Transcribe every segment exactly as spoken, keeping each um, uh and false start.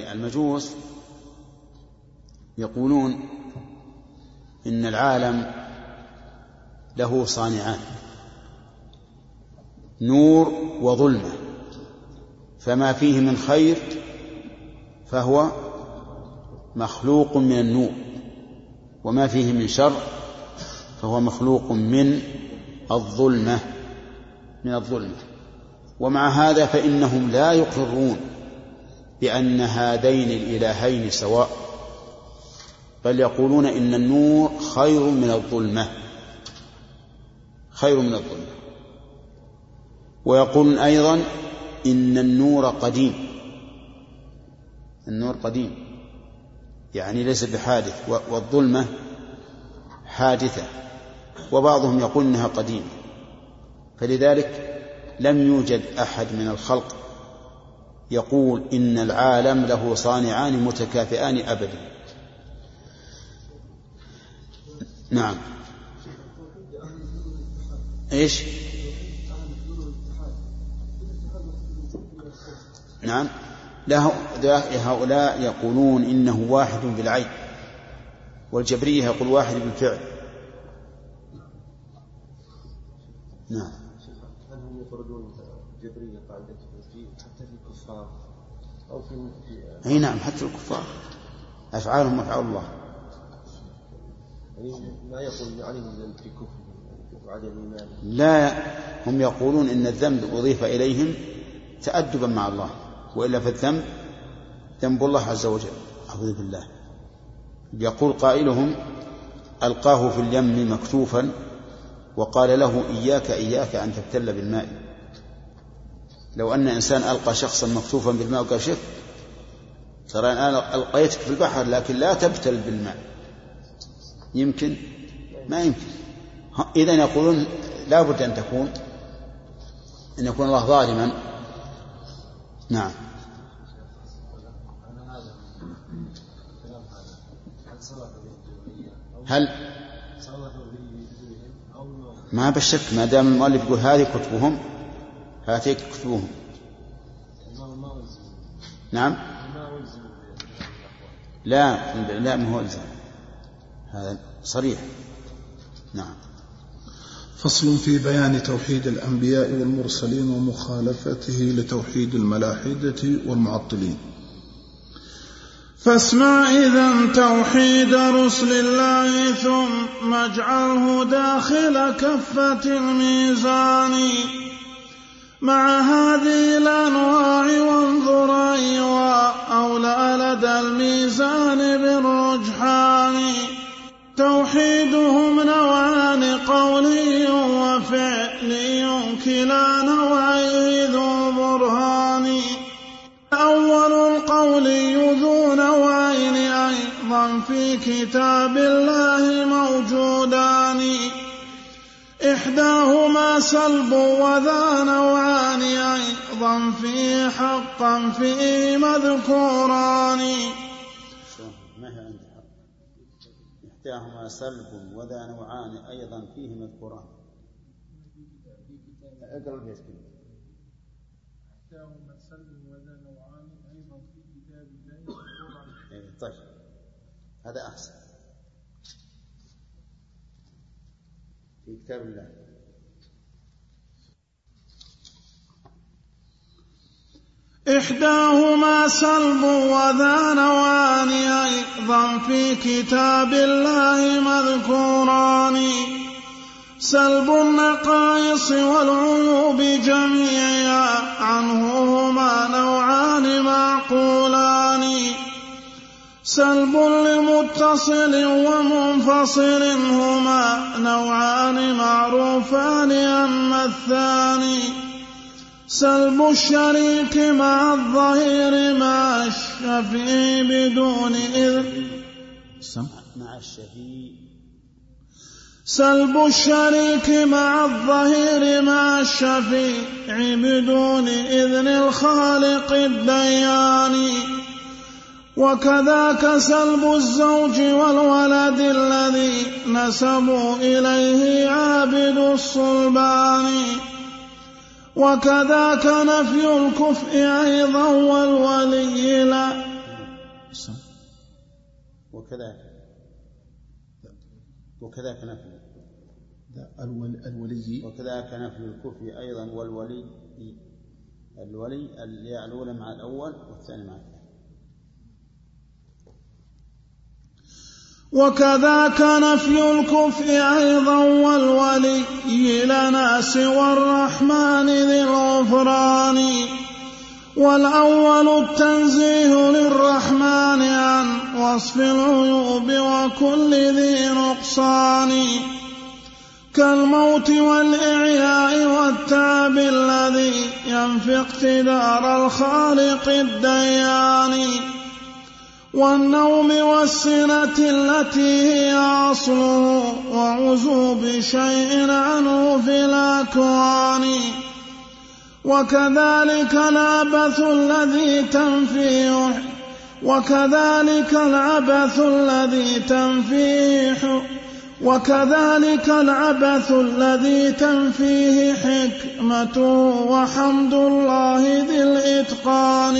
المجوس يقولون إن العالم له صانعان، نور وظلمة، فما فيه من خير فهو مخلوق من النور، وما فيه من شر فهو مخلوق من الظلمة من الظلمة ومع هذا فإنهم لا يقرون بأن هذين الإلهين سواء، بل يقولون إن النور خير من الظلمة خير من الظلمة ويقولون أيضا إن النور قديم، النور قديم يعني ليس بحادث، والظلمة حادثة، وبعضهم يقول إنها قديمة، فلذلك لم يوجد أحد من الخلق يقول إن العالم له صانعان متكافئان أبدا. نعم. إيش؟ نعم. هؤلاء يقولون إنه واحد بالعين، والجبرية يقول واحد بالفعل. نعم. هل هم يطردون الجبرية حتى في الكفار أو في؟ أي نعم، حتى الكفار أفعالهم أفعال الله، يعني ما يقول عليهم في كفر وعدم الإيمان. لا، هم يقولون إن الذنب أضيف إليهم تأدبا مع الله، وإلا فالذنب ذنب الله عز وجل، أعوذ بالله. يقول قائلهم: ألقاه في اليم مكتوفا وقال له إياك إياك أن تبتل بالماء. لو أن إنسان ألقى شخصا مكتوفا بالماء وقال: شف، ترى أنا ألقيتك في البحر لكن لا تبتل بالماء، يمكن؟ ما يمكن. إذن يقولون لا بد أن تكون أن يكون الله ظالما. نعم. هل ما بالشك، ما دام المؤلف يقول هذه كتبهم هاتيك كتبهم. نعم. لا لا ما هو إلزام، هذا صريح. نعم. فصل في بيان توحيد الأنبياء والمرسلين ومخالفته لتوحيد الملاحدة والمعطلين. فاسمع إذن توحيد رسل الله ثم اجعله داخل كفة الميزان مع هذه الأنواع، وانظر أيوا أولى لدى الميزان بالرجحان. توحيدهم نوعان: قولي وفعلي، كلا نوعيه ذو برهان. أول القولي ذو نوعين أيضا في كتاب الله موجودان، إحداهما سلب وذا نوعان أيضا فيه حقا فيه مذكوران. إحداهما سلب وذا نوعان أيضا فيه مذكوران. أقرأ الجزء. إحداهما سلب وذا نوعان أيضا في كتاب الله مذكوران. طيب، هذا أحسن، في كتاب الله. إحداهما سلب وذا نوعان أيضا في كتاب الله مذكوران. سلب النقائص والعيوب جميعا عنهما نوعان معقولان. سلب لمتصل ومنفصل هما نوعان معروفان أما الثاني. سلب الشريك مع الظهير مع الشفيع بدون إذن. مع الشفيع. سلب الشريك مع الظهير مع الشفيع بدون إذن الخالق الديان. وكذاك سلب الزوج والولد الذي نسبوا إليه عابد الصلبان. وكذاك نفي الكفء أيضا والولي لا السم وكذاك وكذاك نفل الولي وكذاك نفل الكفي أيضا والولي الولي اللي يعلون مع الأول والثاني مع الثاني. وكذاك نفي الكفء أيضا والولي لنا سوى الرحمن ذي الغفران، والأول التنزيه للرحمن عن وصف العيوب وكل ذي نقصان، كالموت والإعياء والتعب الذي ينفي اقتدار الخالق الديان، والنوم والسنة التي هي أصله وعزوب شيء عنه في الأكوان، وكذلك العبث الذي تنفيه وكذلك العبث الذي تنفيه وكذلك العبث الذي تنفيه حكمته وحمد الله ذي الإتقان،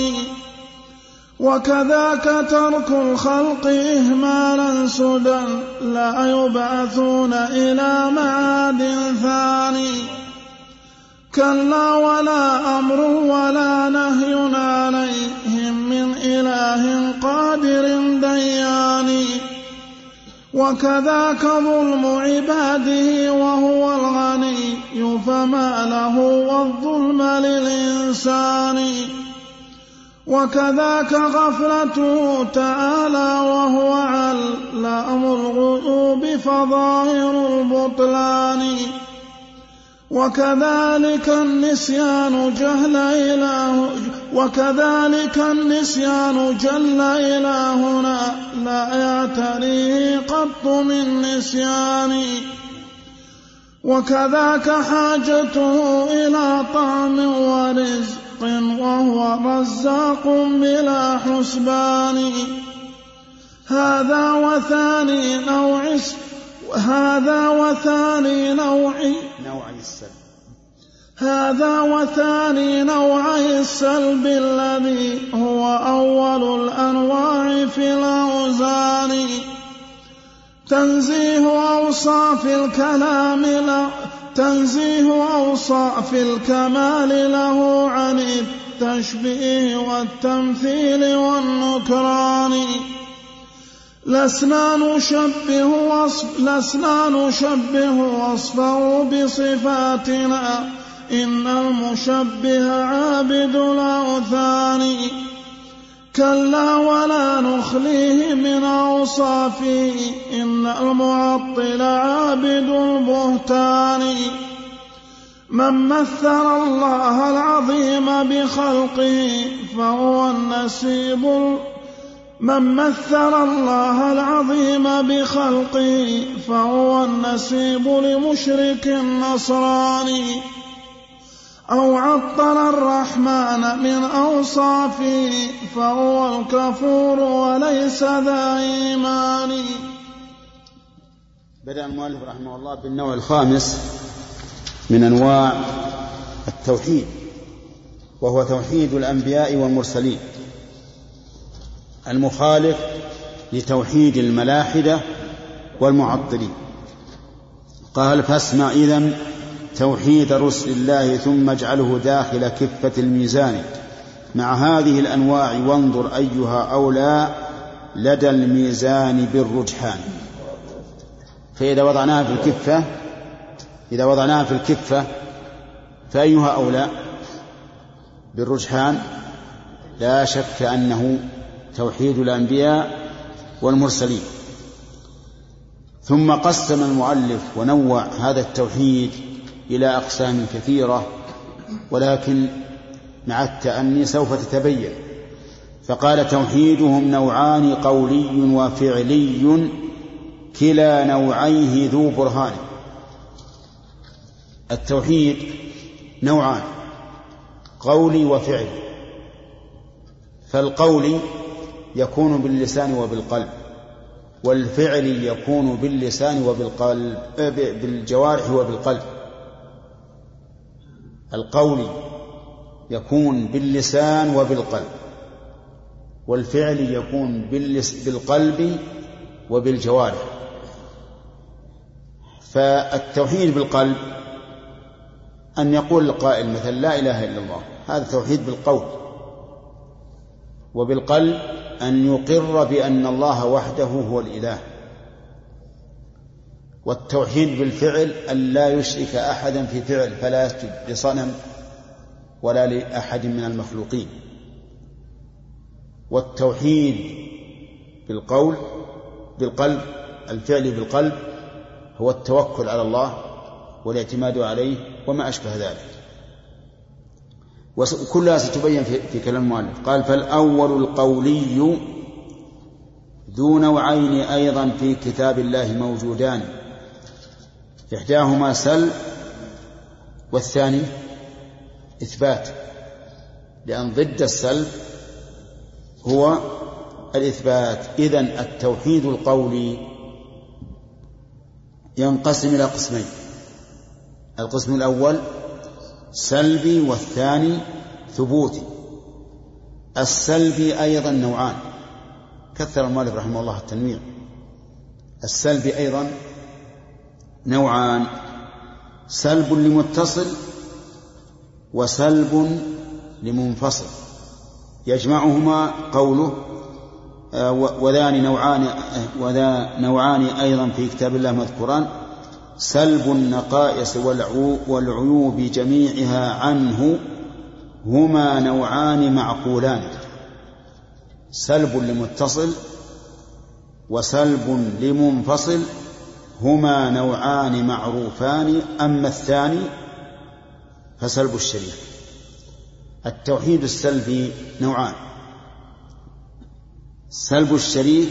وكذاك ترك الخلق إهمالا سدى لا يبعثون إلى معاد ثاني، كلا ولا أمر ولا نهي عليهم من إله قادر ديان، وكذاك ظلم عباده وهو الغني فما له والظلم للإنسان، وكذاك غفلته تعالى وهو علام الغيوب فظاهر البطلان، وكذلك النسيان جل إله وكذلك النسيان جل إلهنا لا يعتريه قط من نسيان، وكذاك حاجته إلى طعم ورزق وهو رزاق بلا حسبان، هذا وثاني نوع هذا وثاني نوعي نوعي السلب هذا وثاني نوعي السلب الذي هو أول الأنواع في الأوزان، تنزيه أوصاف الكلام لا تنزيه أوصاف الكمال له عن التشبيه والتمثيل والنكران، لسنا نشبه, وصف لسنا نشبه وصفه بصفاتنا إن المشبه عابد الأوثان، كلا ولا نخليه من أوصافه إن المعطل عابد البهتان، من مثل الله العظيم بخلقه فهو النسيب من مثل الله العظيم بخلقه فهو النسيب لمشرك نصراني، أو عطل الرحمن من أوصافه فهو الكفور وليس ذا إيمان. بدأ المؤلف رحمه الله بالنوع الخامس من أنواع التوحيد، وهو توحيد الأنبياء والمرسلين المخالف لتوحيد الملاحدة والمعطلين. قال: فاسمع إذن توحيد رسل الله ثم اجعله داخل كفة الميزان مع هذه الأنواع، وانظر أيها أولى لدى الميزان بالرجحان. فإذا وضعناها في الكفة إذا وضعناها في الكفة فأيها أولى بالرجحان لا شك أنه توحيد الأنبياء والمرسلين. ثم قسم المؤلف ونوع هذا التوحيد إلى أقسام كثيرة، ولكن مع التأني سوف تتبين. فقال: توحيدهم نوعان، قولي وفعلي، كلا نوعيه ذو برهان. التوحيد نوعان، قولي وفعلي. فالقول يكون باللسان وبالقلب، والفعل يكون باللسان وبالقلب بالجوارح وبالقلب. القول يكون باللسان وبالقلب، والفعل يكون بالقلب وبالجوارح. فالتوحيد بالقلب أن يقول القائل مثلا لا إله إلا الله، هذا توحيد بالقول. وبالقلب أن يقر بأن الله وحده هو الإله. والتوحيد بالفعل أن لا يشرك أحدا في فعل، فلا يسجد لصنم ولا لأحد من المخلوقين. والتوحيد بالقول بالقلب الفعل بالقلب هو التوكل على الله والاعتماد عليه وما أشبه ذلك، وكلها ستبين في كلام المؤلف. قال فالأول القولي ذو نوعين أيضا في كتاب الله موجودان، إحداهما سلب والثاني إثبات، لأن ضد السلب هو الإثبات. إذن التوحيد القولي ينقسم إلى قسمين، القسم الأول سلبي والثاني ثبوتي. السلبي أيضا نوعان، كثر المؤلف رحمه الله التنويع. السلبي أيضا نوعان، سلب لمتصل وسلب لمنفصل، يجمعهما قوله وذان نوعان وذا نوعان أيضا في كتاب الله مذكوران، سلب النقائص والعيوب جميعها عنه هما نوعان معقولان، سلب لمتصل وسلب لمنفصل هما نوعان معروفان. أما الثاني فسلب الشريك. التوحيد السلبي نوعان، سلب الشريك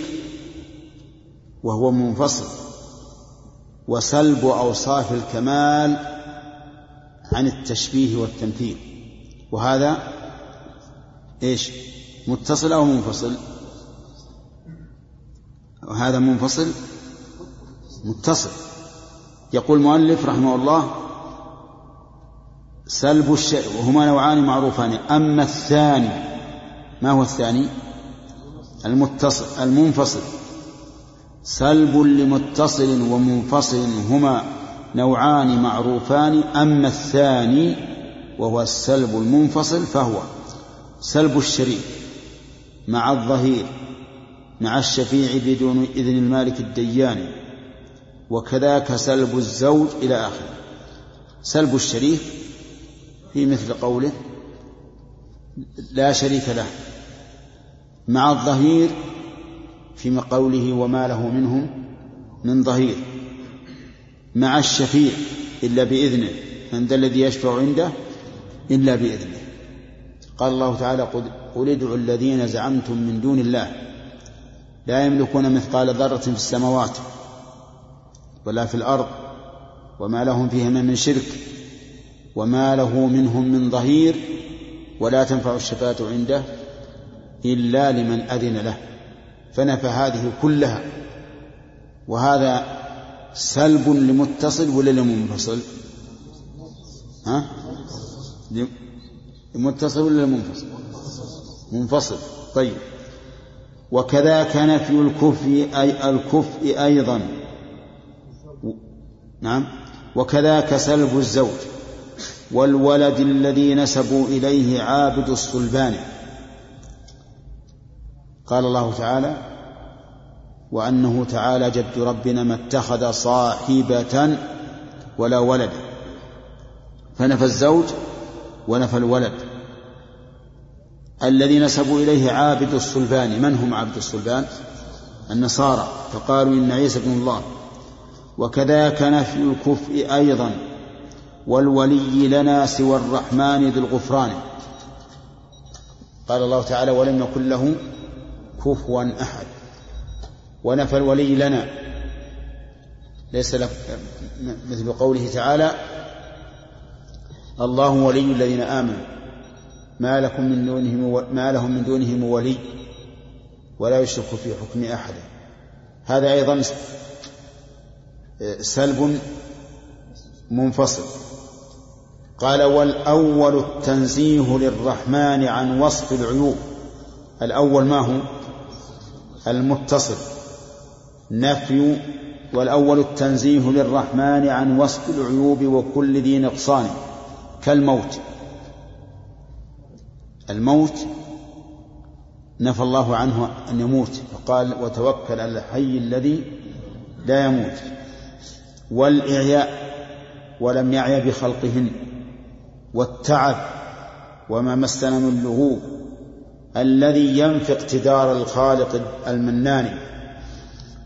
وهو منفصل، وسلب أوصاف الكمال عن التشبيه والتمثيل، وهذا إيش متصل أو منفصل؟ وهذا منفصل متصل. يقول المؤلف رحمه الله سلب الشيء وهما نوعان معروفان. أما الثاني، ما هو الثاني؟ المتصل المنفصل، سلب لمتصل ومنفصل هما نوعان معروفان. أما الثاني وهو السلب المنفصل فهو سلب الشريك مع الظهير مع الشفيع بدون إذن المالك الديان، وكذاك سلب الزوج إلى آخر. سلب الشريك في مثل قوله لا شريك له، مع الظهير في قوله وما له منهم من ظهير، مع الشفيع إلا بإذنه، من ذا الذي يشفع عنده إلا بإذنه. قال الله تعالى قل ادعوا الذين زعمتم من دون الله لا يملكون مثقال ذرة في السماوات ولا في الأرض وما لهم فيهما من شرك وما له منهم من ظهير ولا تنفع الشفاعة عنده إلا لمن أذن له. فنفى هذه كلها، وهذا سلب لمتصل ولا لمنفصل؟ ها؟ لمتصل ولا لمنفصل؟ منفصل. طيب وكذاك نفي الكفء أي الكفء أيضا. نعم وكذاك سلب الزوج والولد الذي نسبوا إليه عابد الصلبان. قال الله تعالى وأنه تعالى جد ربنا ما اتخذ صاحبة ولا ولد، فنفى الزوج ونفى الولد. الذي نسبوا إليه عابد الصلبان، من هم عابد الصلبان؟ النصارى، فقالوا إن عيسى ابن الله. وكذاك نفي الكفء أيضا والولي لنا سوى الرحمن ذي الغفران. قال الله تعالى ولم يكن له كفوا أحد، ونفى الولي لنا، ليس مثل قوله تعالى الله ولي الذين آمنوا ما لكم من دونهم ما لهم من دونهم ولي ولا يشرك في حكم أحد. هذا أيضا سلب منفصل. قال والأول التنزيه للرحمن عن وصف العيوب الأول ما هو؟ المتصل نفي، والأول التنزيه للرحمن عن وصف العيوب وكل ذي نقصان كالموت. الموت نفى الله عنه أن يموت، فقال وتوكل على الحي الذي لا يموت. والإعياء ولم يعي بخلقهن، والتعب وما مسنا من لغوب، الذي ينفي اقتدار الخالق المنان.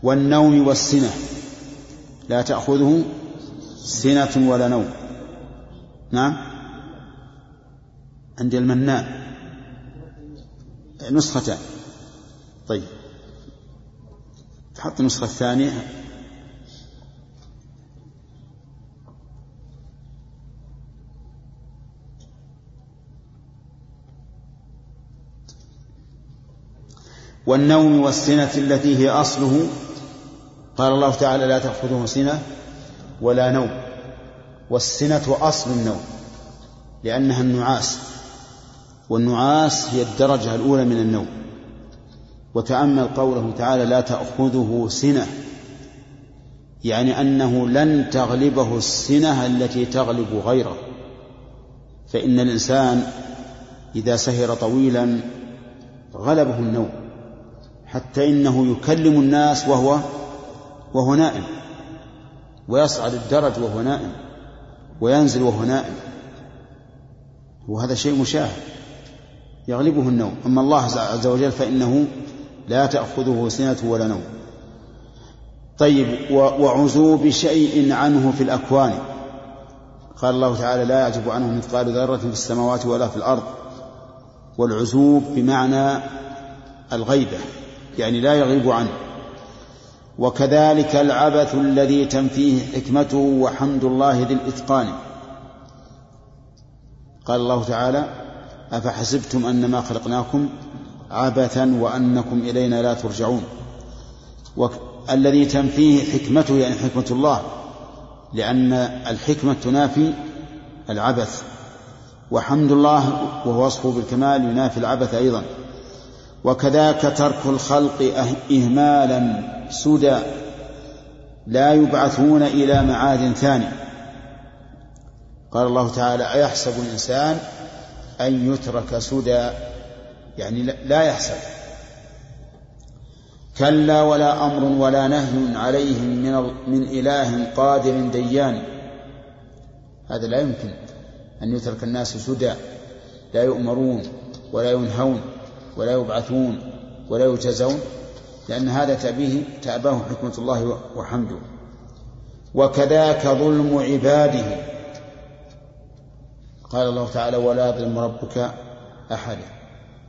والنوم والسنة لا تأخذه سنة ولا نوم. نعم عند المنان نسختان، طيب تحط النسخة الثانية. والنوم والسنة التي هي أصله، قال الله تعالى لا تأخذه سنة ولا نوم. والسنة أصل النوم لأنها النعاس، والنعاس هي الدرجة الأولى من النوم. وتأمل قوله تعالى لا تأخذه سنة، يعني أنه لن تغلبه السنة التي تغلب غيره، فإن الإنسان إذا سهر طويلا غلبه النوم، حتى إنه يكلم الناس وهو وهو نائم، ويصعد الدرج وهو نائم، وينزل وهو نائم، وهذا شيء مشاهد يغلبه النوم. أما الله عز وجل فإنه لا تأخذه سنة ولا نوم. طيب، وعزوب شيء عنه في الأكوان، قال الله تعالى لا يعجب عنه مثقال ذرة في السماوات ولا في الأرض. والعزوب بمعنى الغيبة، يعني لا يغيب عنه. وكذلك العبث الذي تنفيه حكمته وحمد الله ذي الإتقان، قال الله تعالى أفحسبتم أنما خلقناكم عبثا وأنكم إلينا لا ترجعون. والذي تنفيه حكمته، يعني حكمة الله، لأن الحكمة تنافي العبث. وحمد الله وهو وصفه بالكمال ينافي العبث أيضا. وكذاك ترك الخلق إهمالا سدى لا يبعثون إلى معاد ثاني، قال الله تعالى أيحسب الإنسان أن يترك سدى، يعني لا يحسب. كلا ولا أمر ولا نهي عليهم من, من إله قادر ديان، هذا لا يمكن أن يترك الناس سدى، لا يؤمرون ولا ينهون ولا يبعثون ولا يجزون، لأن هذا تأبيه تأباه حكمة الله وحمده. وكذاك ظلم عباده، قال الله تعالى ولا يظلم ربك أحدا.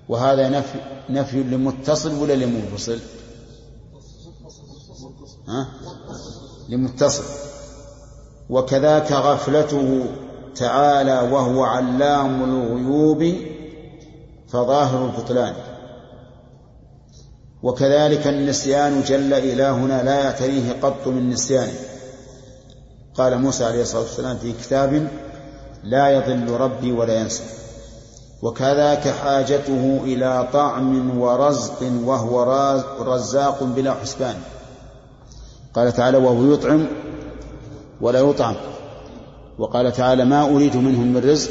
وهذا نفي, نفي لمتصل ولا لمنفصل؟ ها؟ لمتصل. وكذاك غفلته تعالى وهو علام الغيوب فظاهر البطلان. وكذلك النسيان جل إلهنا لا يعتريه قط من نسيانه، قال موسى عليه الصلاة والسلام في كتاب لا يضل ربي ولا ينسى. وكذاك حاجته إلى طعم ورزق وهو رزاق بلا حسبان، قال تعالى وهو يطعم ولا يطعم. وقال تعالى ما أريد منهم من رزق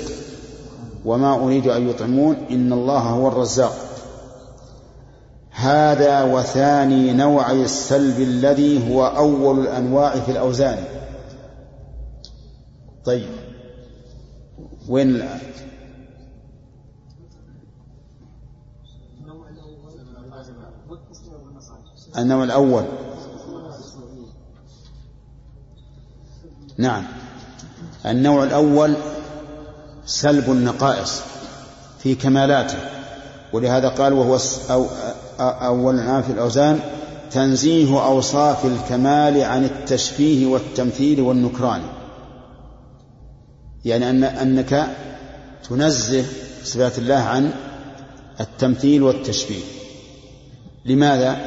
وما أريد أن يطعمون إن الله هو الرزاق. هذا وثاني نوع السلب الذي هو أول الأنواع في الأوزان. طيب وين الآن؟ النوع الأول، نعم النوع الأول سلب النقائص في كمالاته، ولهذا قال وهو أول في الأوزان تنزيه أوصاف الكمال عن التشبيه والتمثيل والنكران، يعني أن أنك تنزه صفات الله عن التمثيل والتشبيه. لماذا؟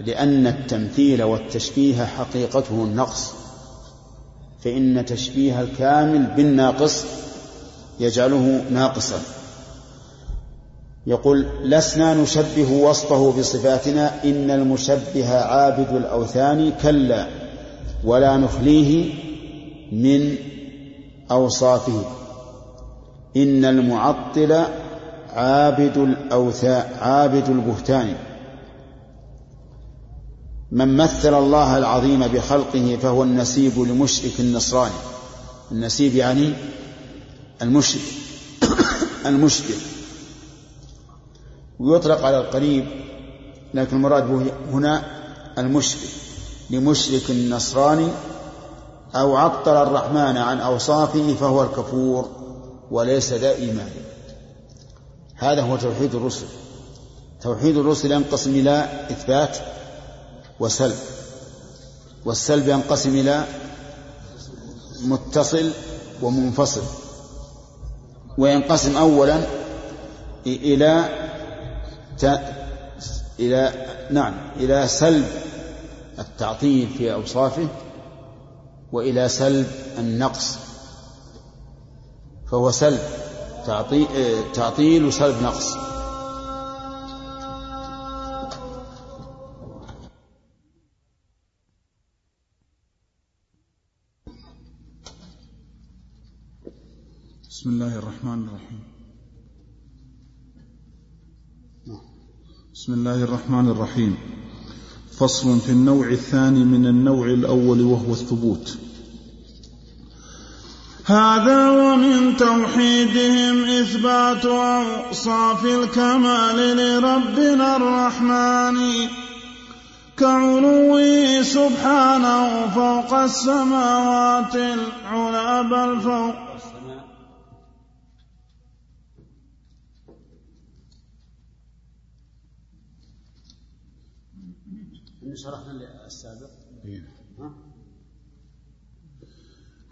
لأن التمثيل والتشبيه حقيقته النقص، فإن تشبيه الكامل بالناقص يجعله ناقصا. يقول: لسنا نشبه وصفه بصفاتنا، إن المشبه عابد الأوثان، كلا ولا نخليه من أوصافه، إن المعطل عابد الأوثان عابد البهتان. من مثل الله العظيم بخلقه فهو النسيب لمشرك النصراني. النسيب يعني المشرك المشرك ويطلق على القريب، لكن المراد به هنا المشرك، لمشرك النصراني. أو عطل الرحمن عن أوصافه فهو الكفور، وليس ذا إيمان. هذا هو توحيد الرسل. توحيد الرسل ينقسم إلى إثبات وسلب، والسلب ينقسم إلى متصل ومنفصل. وينقسم أولا إلى إلى نعم إلى سلب التعطيل في أوصافه، وإلى سلب النقص، فهو سلب تعطيل, تعطيل وسلب نقص. بسم الله الرحمن الرحيم. بسم الله الرحمن الرحيم. فصل في النوع الثاني من النوع الأول وهو الثبوت. هذا ومن توحيدهم إثبات أوصاف الكمال لربنا الرحمن، كعلوه سبحانه فوق السماوات العلى، بل فوق شرحنا السابق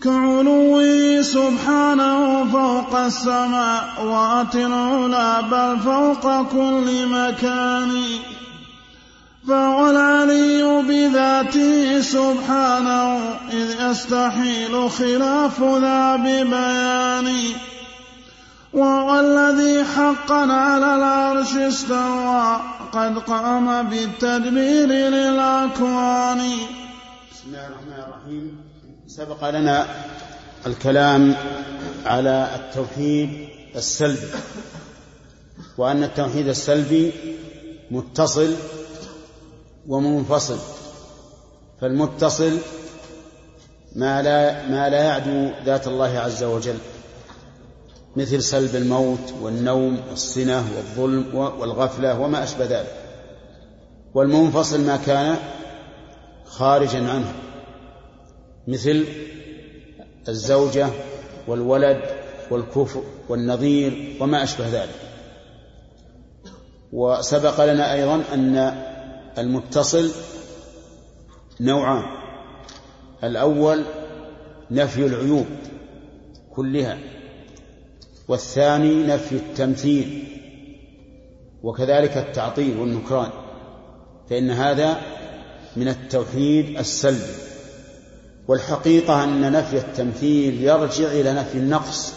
كعلوه سبحانه فوق السماوات العلى، بل فوق كل مكان، فهو العلي بذاته سبحانه، إذ يستحيل خلاف ذا ببيان، وهو الذي حقا على العرش استوى، قد قام بالتدبير للأكوان. بسم الله الرحمن الرحيم. سبق لنا الكلام على التوحيد السلبي، وأن التوحيد السلبي متصل ومنفصل. فالمتصل ما لا, ما لا يعدو ذات الله عز وجل، مثل سلب الموت والنوم والسنة والظلم والغفلة وما أشبه ذلك. والمنفصل ما كان خارجا عنه، مثل الزوجة والولد والكفر والنظير وما أشبه ذلك. وسبق لنا أيضا أن المتصل نوعان: الأول نفي العيوب كلها، والثاني نفي التمثيل وكذلك التعطيل والنكران، فإن هذا من التوحيد السلبي. والحقيقة أن نفي التمثيل يرجع إلى نفي النقص،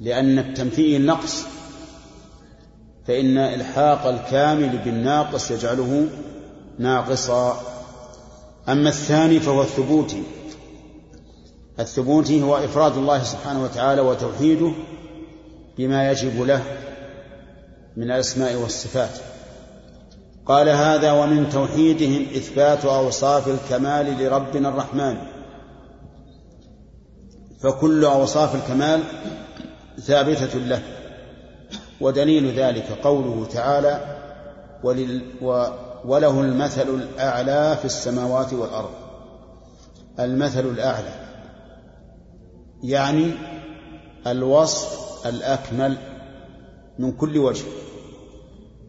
لأن التمثيل نقص، فإن إلحاق الكامل بالناقص يجعله ناقصا. أما الثاني فهو الثبوتي. الثبوتي هو إفراد الله سبحانه وتعالى وتوحيده بما يجب له من الأسماء والصفات. قال: هذا ومن توحيدهم إثبات أوصاف الكمال لربنا الرحمن. فكل أوصاف الكمال ثابتة له، ودليل ذلك قوله تعالى: وله المثل الأعلى في السماوات والأرض. المثل الأعلى يعني الوصف الأكمل من كل وجه.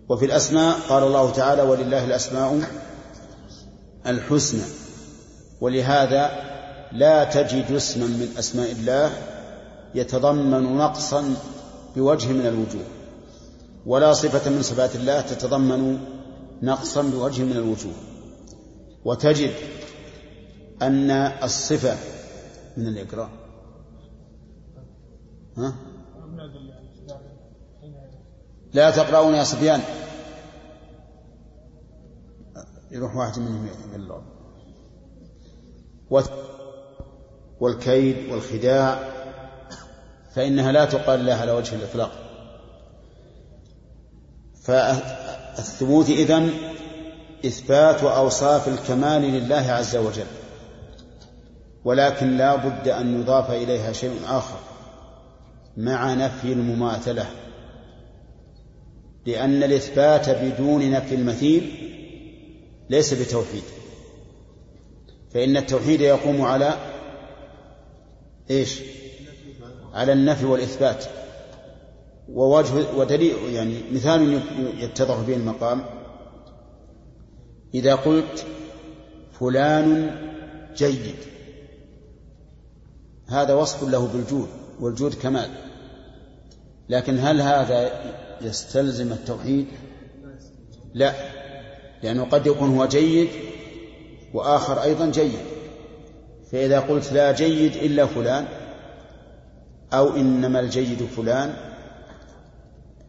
وفي الأسماء قال الله تعالى: ولله الأسماء الحسنى. ولهذا لا تجد اسما من أسماء الله يتضمن نقصا بوجه من الوجوه، ولا صفة من صفات الله تتضمن نقصا بوجه من الوجوه. وتجد أن الصفة من الإكرام، ها؟ لا تقرؤون يا صبيان. يروح واحد منهم يقول والكيد والخداع فإنها لا تقال لها على وجه الإطلاق. فالثبوت إذن إثبات وأوصاف الكمال لله عز وجل، ولكن لا بد أن يضاف إليها شيء آخر مع نفي المماثلة، لأن الإثبات بدون نفي المثيل ليس بتوحيد، فإن التوحيد يقوم على إيش؟ على النفي والإثبات. ووجه ودليل يعني مثال يتضح به المقام، إذا قلت فلان جيد هذا وصف له بالجود، والجود كمال، لكن هل هذا يستلزم التوحيد؟ لا، لأنه قد يكون هو جيد وآخر أيضا جيد. فإذا قلت لا جيد إلا فلان أو إنما الجيد فلان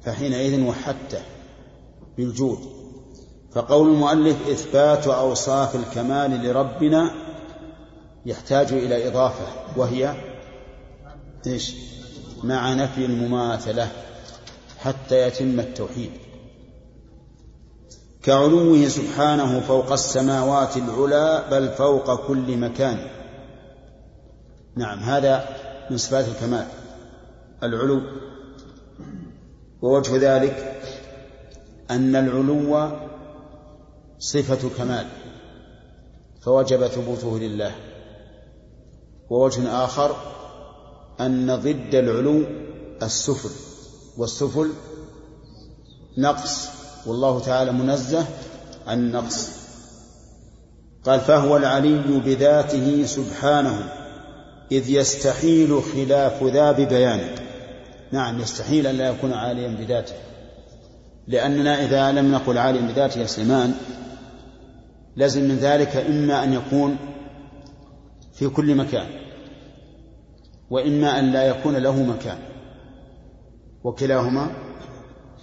فحينئذ وحدته بالجود. فقول المؤلف إثبات أوصاف الكمال لربنا يحتاج إلى إضافة، وهي إيش؟ مع نفي المماثلة حتى يتم التوحيد. كعلوه سبحانه فوق السماوات العلا بل فوق كل مكان. نعم، هذا من صفات الكمال العلو. ووجه ذلك أن العلو صفة كمال فوجب ثبوته لله. ووجه آخر أن ضد العلو السفل، والسفل نقص، والله تعالى منزه عن النقص. قال فهو العلي بذاته سبحانه إذ يستحيل خلاف ذا ببيانه. نعم، يستحيل أن لا يكون عاليا بذاته، لأننا إذا لم نقل عاليا بذاته يا سليمان لازم من ذلك إما أن يكون في كل مكان وإما أن لا يكون له مكان، وكلاهما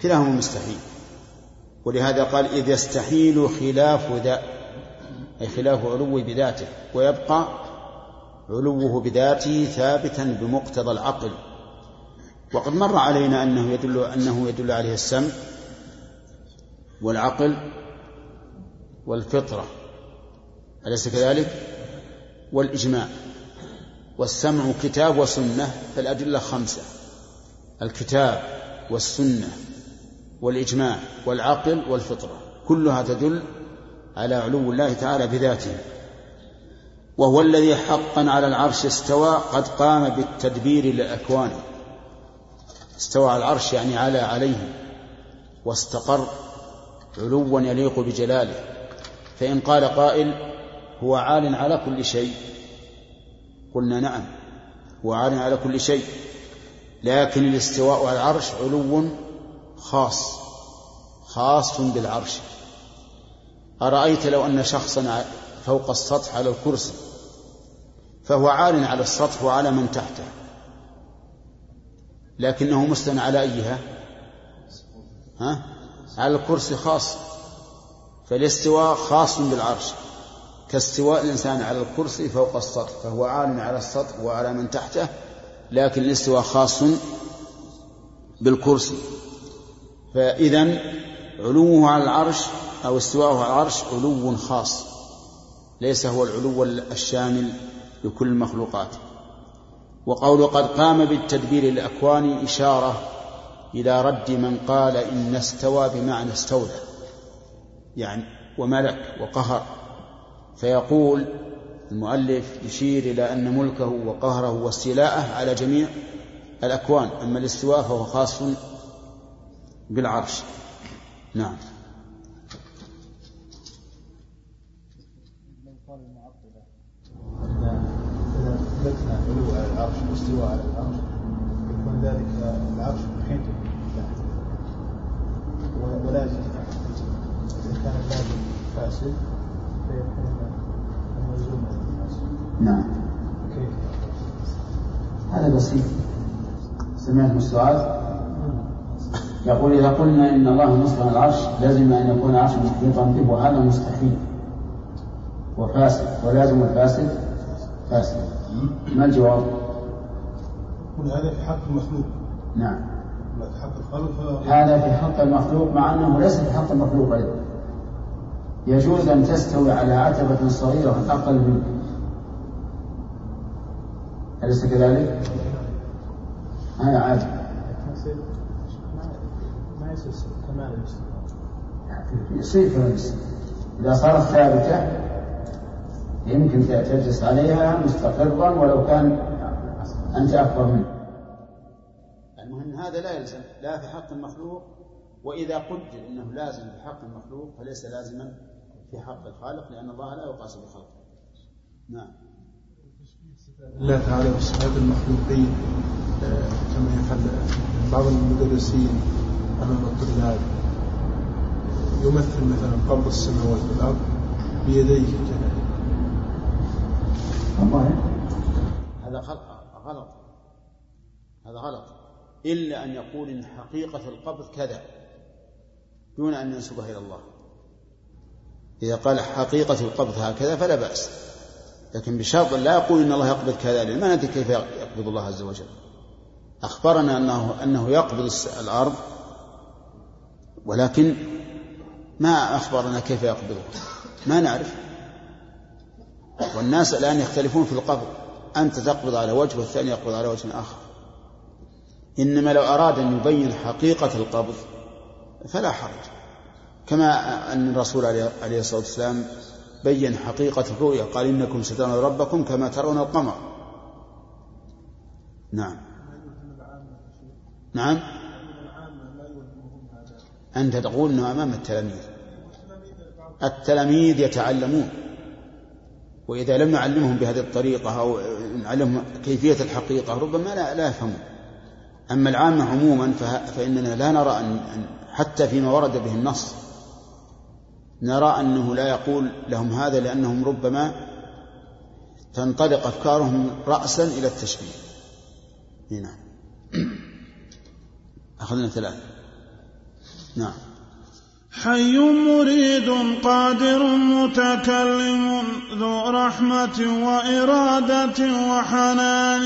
كلاهما مستحيل. ولهذا قال إذ يستحيل خلاف ذا، أي خلاف علوه بذاته، ويبقى علوه بذاته ثابتا بمقتضى العقل. وقد مر علينا أنه يدل, أنه يدل عليه السمع والعقل والفطرة، أليس كذلك؟ والإجماع. والسمع كتاب وسنة، فالأدلة خمسة: الكتاب والسنة والإجماع والعقل والفطرة، كلها تدل على علو الله تعالى بذاته. وهو الذي حقا على العرش استوى قد قام بالتدبير للأكوان. استوى على العرش يعني على عليه، واستقر علوا يليق بجلاله. فإن قال قائل هو عال على كل شيء، قلنا نعم هو عال على كل شيء، لكن الاستواء على العرش علو خاص، خاص بالعرش. أرأيت لو أن شخصا فوق السطح على الكرسي، فهو عال على السطح وعلى من تحته، لكنه مستن على أيها؟ ها؟ على الكرسي، خاص. فالاستواء خاص بالعرش كاستواء الإنسان على الكرسي فوق السطح، فهو عال على السطح وعلى من تحته، لكن الاستواء خاص بالكرسي. فإذن علوه على العرش أو استواءه على العرش علو خاص، ليس هو العلو الشامل لكل المخلوقات. وقوله قد قام بالتدبير الأكوان إشارة إلى رد من قال إن استوى بمعنى استولى، يعني وملك وقهر. فيقول المؤلف يشير إلى أن ملكه وقهره واستيلاءه على جميع الأكوان، أما الاستواء فهو خاص بالعرش. نعم. من قال المعطلة إذا أثبتنا علو على العرش واستواء على العرش يكون ذلك العرش محيط بالله ولا يجوز، إذا كان اللازم فاسد فيكون الملزوم فاسد. نعم. كيف؟ هذا بسيط. سمعت السؤال؟ يقول إذا قلنا إن الله مستوى العرش لازم أن يكون العرش محيطا به، وهذا مستحيل وفاسد، ولازم الفاسد فاسد. ما الجواب؟ هذا في حق المخلوق. نعم، هذا في حق المخلوق، مع أنه ليس في حق المخلوق أيضا. يجوز أن تستوي على عتبة صغيرة أقل منك، أليس كذلك؟ هذا عادي، ما يصير كمال الاستقامة، يصير كمال الاستقامة إذا صارت ثابتة يمكن تجلس عليها مستقرا ولو كان أنت أكبر منه. المهم هذا لا يلزم لا في حق المخلوق، وإذا قدر أنه لازم في حق المخلوق فليس لازما في حق الخالق، لأن الله لا يقاس بخلقه. نعم. الله تعالى والصفات المخلوقين كما يفعل بعض المدرسين أمام الطلاب، يمثل مثلا قبض السماوات والأرض بيديه كذلك. الله هذا غلط، هذا غلط، إلا أن يقول إن حقيقة القبض كذا دون أن ينسبها إلى الله. إذا قال حقيقة القبض هكذا فلا بأس، لكن بشرط لا يقول إن الله يقبض كذا، لأن ما ندري كيف يقبض الله عز وجل. أخبرنا أنه, أنه يقبض الأرض، ولكن ما أخبرنا كيف يقبضه، ما نعرف. والناس الآن يختلفون في القبض، أنت تقبض على وجه والثاني يقبض على وجه آخر. إنما لو أراد أن يبين حقيقة القبض فلا حرج، كما أن الرسول عليه الصلاة والسلام بين حقيقة الرؤية، قال إنكم سترون ربكم كما ترون القمر. نعم نعم أنت تقول أنه أمام التلاميذ، التلاميذ يتعلمون، وإذا لم نعلمهم بهذه الطريقة أو نعلمهم كيفية الحقيقة ربما لا, لا يفهمون. أما العامة عموما فإننا لا نرى أن حتى فيما ورد به النص نرى أنه لا يقول لهم هذا، لأنهم ربما تنطلق أفكارهم رأسا إلى التشبيه. هنا أخذنا ثلاثة. نعم. حي مريد قادر متكلم ذو رحمة وإرادة وحنان،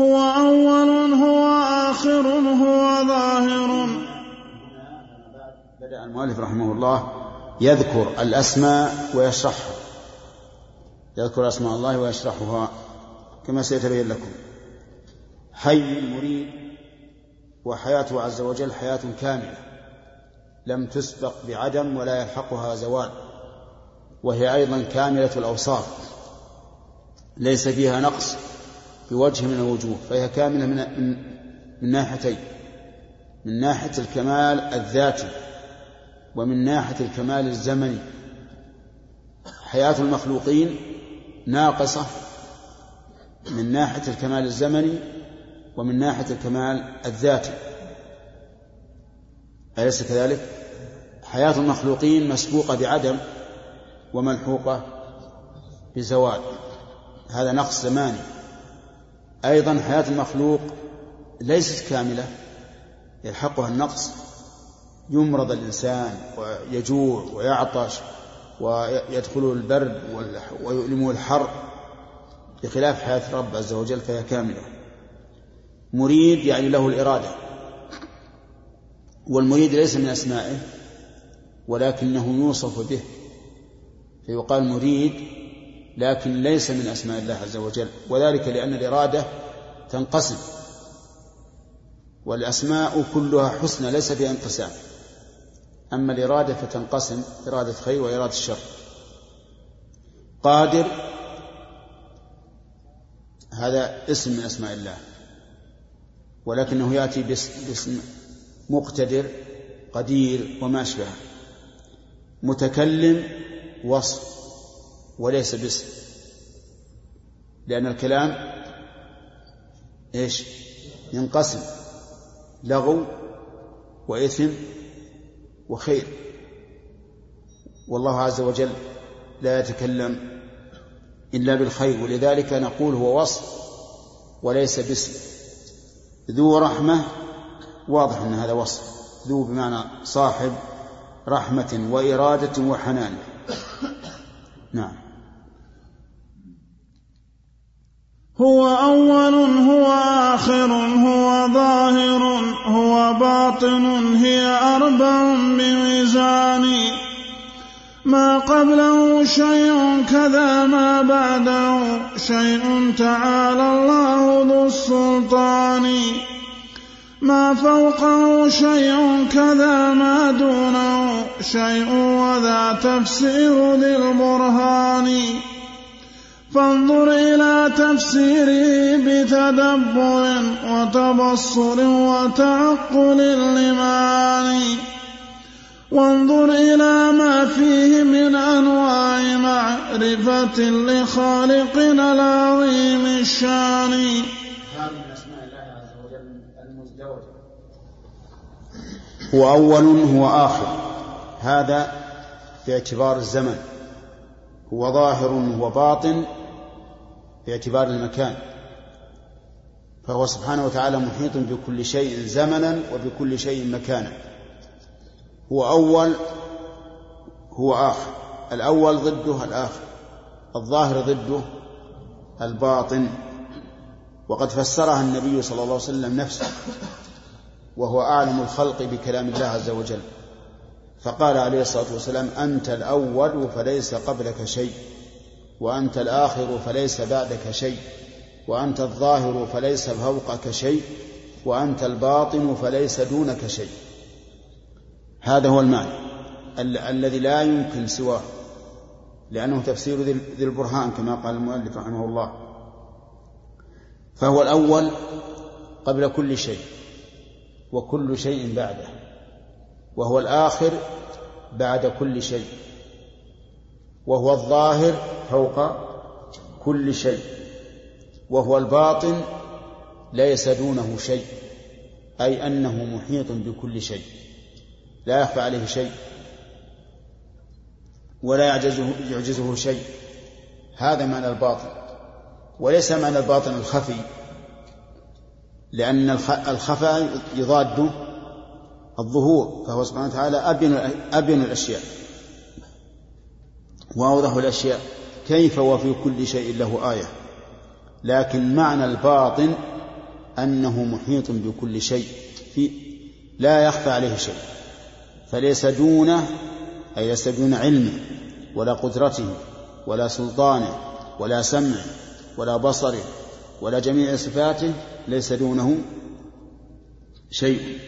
هو أول هو آخر هو ظاهر. بدأ المؤلف رحمه الله يذكر الأسماء ويشرحها، يذكر أسماء الله ويشرحها كما سيتبين لكم. حي مريد، وحياته عز وجل حياة كاملة لم تسبق بعدم ولا يلحقها زوال، وهي أيضا كاملة الأوصاف ليس فيها نقص بوجه من الوجوه، فهي كاملة من, من ناحتين، من ناحية الكمال الذاتي ومن ناحية الكمال الزمني. حياة المخلوقين ناقصة من ناحية الكمال الزمني ومن ناحية الكمال الذاتي، أليس كذلك؟ حياة المخلوقين مسبوقة بعدم وملحوقة بزوال، هذا نقص زماني. أيضا حياة المخلوق ليست كاملة، يلحقها النقص، يمرض الإنسان ويجوع ويعطش ويدخله البرد ويؤلمه الحر، بخلاف حياة الرب عز وجل فهي كاملة. مريد يعني له الإرادة، والمريد ليس من أسمائه ولكنه يوصف به، فيقال مريد لكن ليس من أسماء الله عز وجل، وذلك لأن الإرادة تنقسم، والأسماء كلها حسنى ليس فيها انقسام، أما الإرادة فتنقسم إرادة خير وإرادة شر. قادر هذا اسم من أسماء الله، ولكنه يأتي باسم مقتدر قدير وما شابه. متكلم وصف وليس باسم، لأن الكلام إيش؟ ينقسم لغو وإثم وخير، والله عز وجل لا يتكلم إلا بالخير، ولذلك نقول هو وصف وليس باسم. ذو رحمة واضح أن هذا وصف ذو بمعنى صاحب رحمة وإرادة وحنان. نعم. هو أول هو آخر هو ظاهر هو باطن هي أربع بميزاني ما قبله شيء كذا ما بعده شيء تعالى الله ذو السلطان ما فوقه شيء كذا ما دونه شيء وذا تفسير ذي البرهان فانظر إلى تفسيره بتدبر وتبصر وتعقل لمعاني وانظر إلى ما فيه من أنواع معرفة لخالقنا العظيم الشان. هذا من أسماء الله عز وجل المزدوجة. هو أول هو آخر، هذا في اعتبار الزمن، هو ظاهر هو باطن في اعتبار المكان، فهو سبحانه وتعالى محيط بكل شيء زمنا وبكل شيء مكانا. هو أول هو آخر، الأول ضده الآخر، الظاهر ضده الباطن، وقد فسرها النبي صلى الله عليه وسلم نفسه وهو أعلم الخلق بكلام الله عز وجل، فقال عليه الصلاة والسلام: أنت الأول فليس قبلك شيء، وأنت الآخر فليس بعدك شيء، وأنت الظاهر فليس فوقك شيء، وأنت الباطن فليس دونك شيء. هذا هو المعنى ال- الذي لا يمكن سواه، لأنه تفسير ذي البرهان كما قال المؤلف رحمه الله. فهو الأول قبل كل شيء وكل شيء بعده، وهو الآخر بعد كل شيء، وهو الظاهر فوق كل شيء، وهو الباطن ليس دونه شيء، أي أنه محيط بكل شيء لا يخفى عليه شيء ولا يعجزه, يعجزه شيء. هذا معنى الباطن، وليس معنى الباطن الخفي، لأن الخفى يضاده الظهور، فهو سبحانه وتعالى أبين الأشياء وأوضح الأشياء، كيف وفي كل شيء له آية. لكن معنى الباطن أنه محيط بكل شيء لا يخفى عليه شيء، فليس دونه أي ليس دون علمه ولا قدرته ولا سلطانه ولا سمعه ولا بصره ولا جميع صفاته، ليس دونه شيء.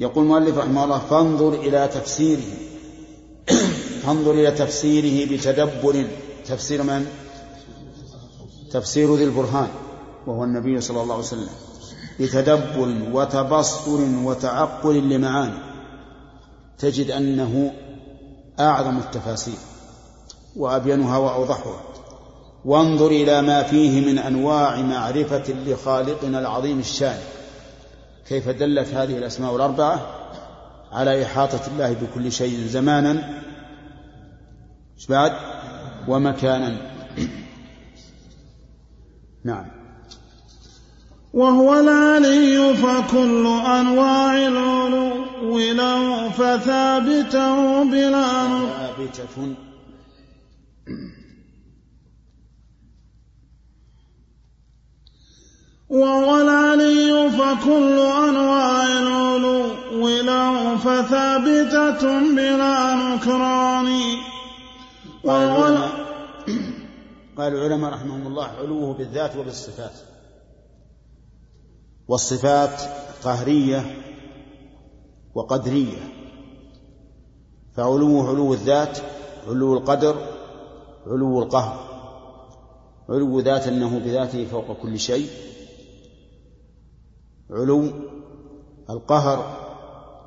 يقول المؤلف رحمه الله: فانظر إلى تفسيره فانظر إلى تفسيره بتدبر. تفسير من؟ تفسير ذي البرهان وهو النبي صلى الله عليه وسلم، بتدبر وتبصر وتعقل لمعاني. تجد أنه أعظم التفاسير وأبينها وأوضحها. وانظر إلى ما فيه من أنواع معرفة لخالقنا العظيم الشان. كيف دلت هذه الأسماء الأربعة على إحاطة الله بكل شيء زمانا بعد ومكانا. نعم. وهو العلي فكل أنواع العلو له فثابته بلا ثابتة وهو العلي فكل أنواع العلو له فثابتة بلا نكران. قال العلماء رحمهم الله: علوه بالذات وبالصفات، والصفات قهرية وقدرية، فعلوه علو الذات، علو القدر، علو القهر. علو ذات أنه بذاته فوق كل شيء، علو القهر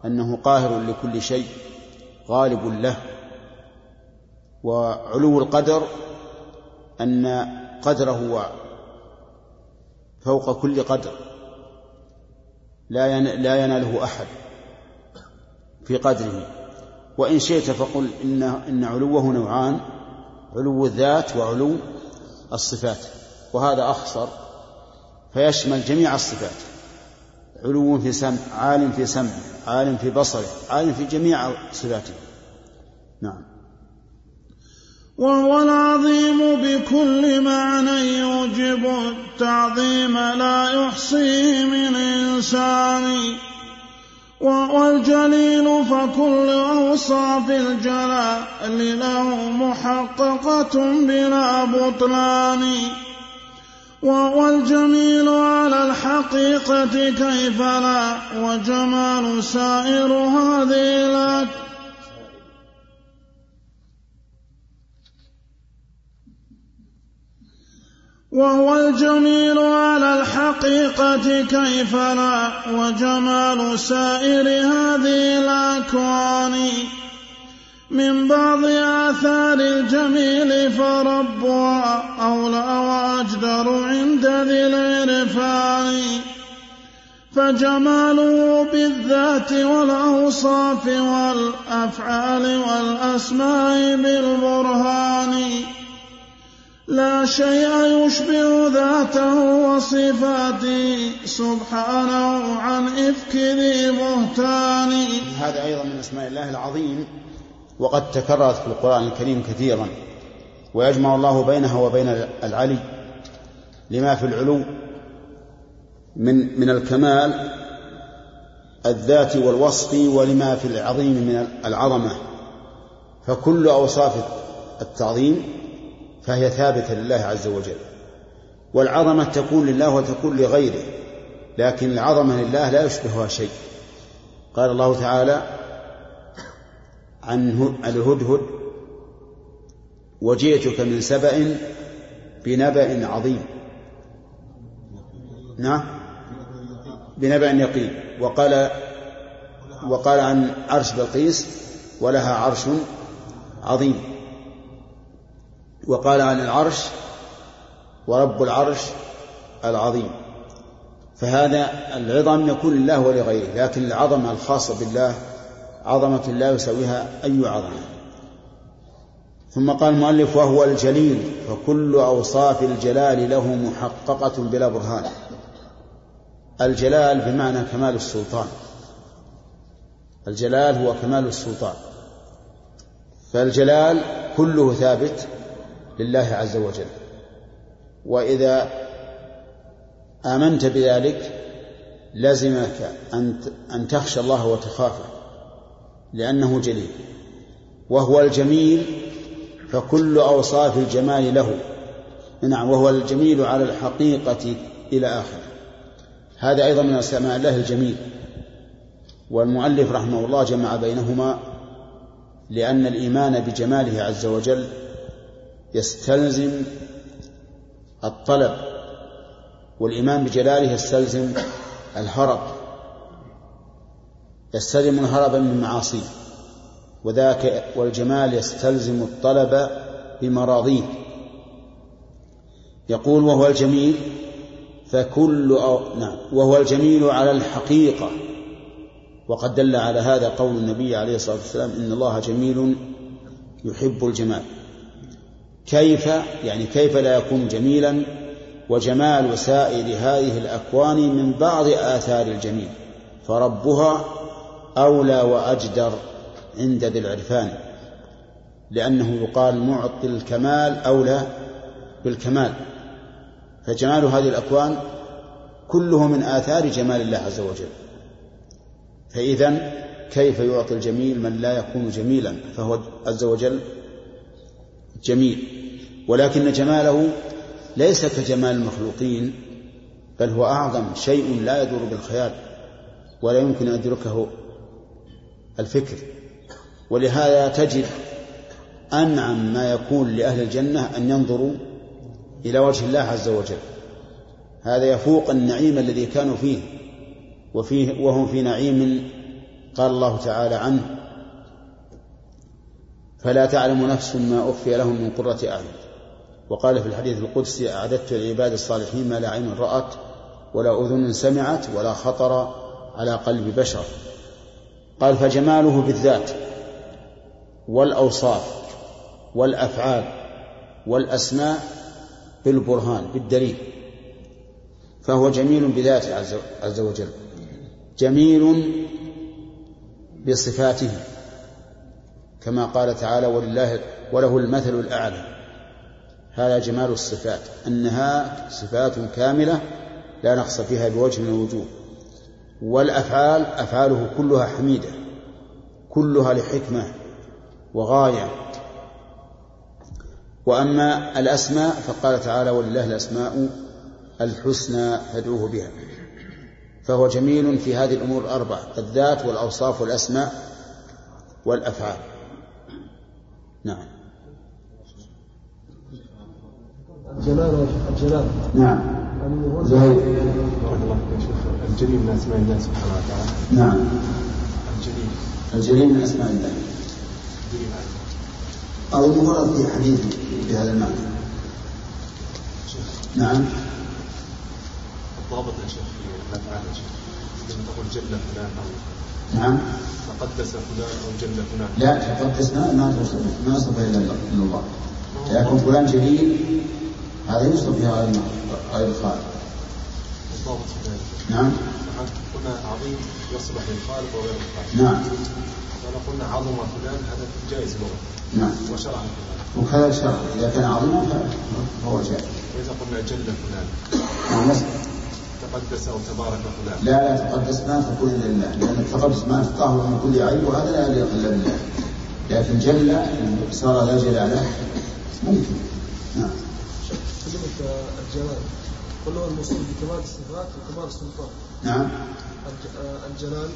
أنه قاهر لكل شيء غالب له، وعلو القدر أن قدره فوق كل قدر لا يناله أحد في قدره. وإن شئت فقل إن, إن علوه نوعان: علو الذات وعلو الصفات، وهذا أخصر فيشمل جميع الصفات، علو في سمع، عالٍ في سمع، عالٍ في بصره، عالٍ في جميع صفاته. نعم. وهو العظيم بكل معنى يوجب التعظيم لا يحصيه من إنسان، وهو الجليل فكل أوصاف الجلال له محققة بلا بطلان، وهو الجميل على الحقيقة كيف لا، وجمال سائر هذه لك وهو الجميل على الحقيقة كيف لا، وجمال سائر هذه الأكوان. من بعض آثار الجميل فربها أولى وأجدر عند ذي العرفان، فجماله بالذات والأوصاف والأفعال والأسماء بالبرهان، لا شيء يشبه ذاته وصفاته سبحانه عن إفك ذي بهتان. هذا أيضا من أسماء الله العظيم، وقد تكررت في القرآن الكريم كثيرا، ويجمع الله بينها وبين العلي لما في العلو من, من الكمال الذاتي والوصفي، ولما في العظيم من العظمة، فكل أوصاف التعظيم فهي ثابتة لله عز وجل. والعظمة تكون لله وتكون لغيره، لكن العظمة لله لا يشبهها شيء. قال الله تعالى عن الهدهد: وجئتك من سبأ بنبأ عظيم. نعم، بنبأ يقين. وقال وقال عن عرش بلقيس: ولها عرش عظيم. وقال عن العرش: ورب العرش العظيم. فهذا العظم يكون لله ولغيره، لكن العظمة الخاصة بالله عظمة لا يسويها أي عظمة. ثم قال المؤلف: وهو الجليل فكل أوصاف الجلال له محققة بلا برهان. الجلال بمعنى كمال السلطان، الجلال هو كمال السلطان، فالجلال كله ثابت لله عز وجل، وإذا آمنت بذلك لزمك أن تخشى الله وتخافه لأنه جليل. وهو الجميل فكل أوصاف الجمال له. نعم، وهو الجميل على الحقيقة إلى آخره. هذا أيضا من أسماء الله الجميل، والمؤلف رحمه الله جمع بينهما، لأن الإيمان بجماله عز وجل يستلزم الطلب، والإيمان بجلاله يستلزم الهرب، يستلزم هربا من معاصيه، وذاك والجمال يستلزم الطلب بمراضيه. يقول: وهو الجميل فكل أو... نعم، وهو الجميل على الحقيقة. وقد دل على هذا قول النبي عليه الصلاة والسلام: إن الله جميل يحب الجمال. كيف يعني كيف لا يكون جميلا وجمال سائر هذه الأكوان؟ من بعض آثار الجميل فربها أولى وأجدر عند ذي العرفان، لأنه يقال معطي الكمال أولى بالكمال، فجمال هذه الأكوان كله من آثار جمال الله عز وجل. فإذن كيف يعطي الجميل من لا يكون جميلا؟ فهو عز وجل جميل، ولكن جماله ليس كجمال المخلوقين، بل هو أعظم شيء لا يدور بالخيال ولا يمكن أن يدركه الفكر. ولهذا تجد أنعم ما يكون لأهل الجنة أن ينظروا إلى وجه الله عز وجل، هذا يفوق النعيم الذي كانوا فيه, وفيه وهم في نعيم قال الله تعالى عنه: فلا تعلم نفس ما أخفي لهم من قرة أعين. وقال في الحديث القدسي: أعددت لعباد الصالحين ما لا عين رأت ولا أذن سمعت ولا خطر على قلب بشر. قال: فجماله بالذات والأوصاف والأفعال والأسماء بالبرهان بالدليل، فهو جميل بذاته عز وجل. جميل بصفاته كما قال تعالى ولله وله المثل الأعلى. هذا جمال الصفات أنها صفات كاملة لا نقص فيها بوجه من الوجوه. والأفعال أفعاله كلها حميدة كلها لحكمة وغاية. وأما الأسماء فقال تعالى ولله الأسماء الحسنى فادعوه بها. فهو جميل في هذه الأمور الأربعة: الذات والأوصاف والأسماء والأفعال. نعم. الجمال الجلال. نعم. زهير. الجليل من أسماء الله سبحانه وتعالى. نعم. الجليل. الجليل من أسماء الله. أو المفرد في حديث بهذا المعنى. نعم. ضابط يا شيخ الأفعال يا شيخ لما تقول جل فلان أو نعم تقدس فلان أو جل فلان، لا تقدس ما ما يصف إلا الله، لكن فلان جليل هذا يصف بها غير الخالق. الضابط في ذلك. نعم. قلنا عظيم يصلح للخالق وغير الخالق. نعم. قلنا عظم فلان هذا جائز له. نعم. وشرعا وكذا شرع إذا كان عظيما فهو جائز. وإذا قلنا جل فلان نعم تقدس أو تبارك فلان، لا لا تقدس ما تقول إلا لله، لأن تقدس ما تطهر من كل عيب وهذا لا إله إلا بالله، لكن جل صار لا جلال له ممكن. نعم. شوفوا الجلال كله الموصوف بكمال الصفات وكمال السلطان. نعم. الجلال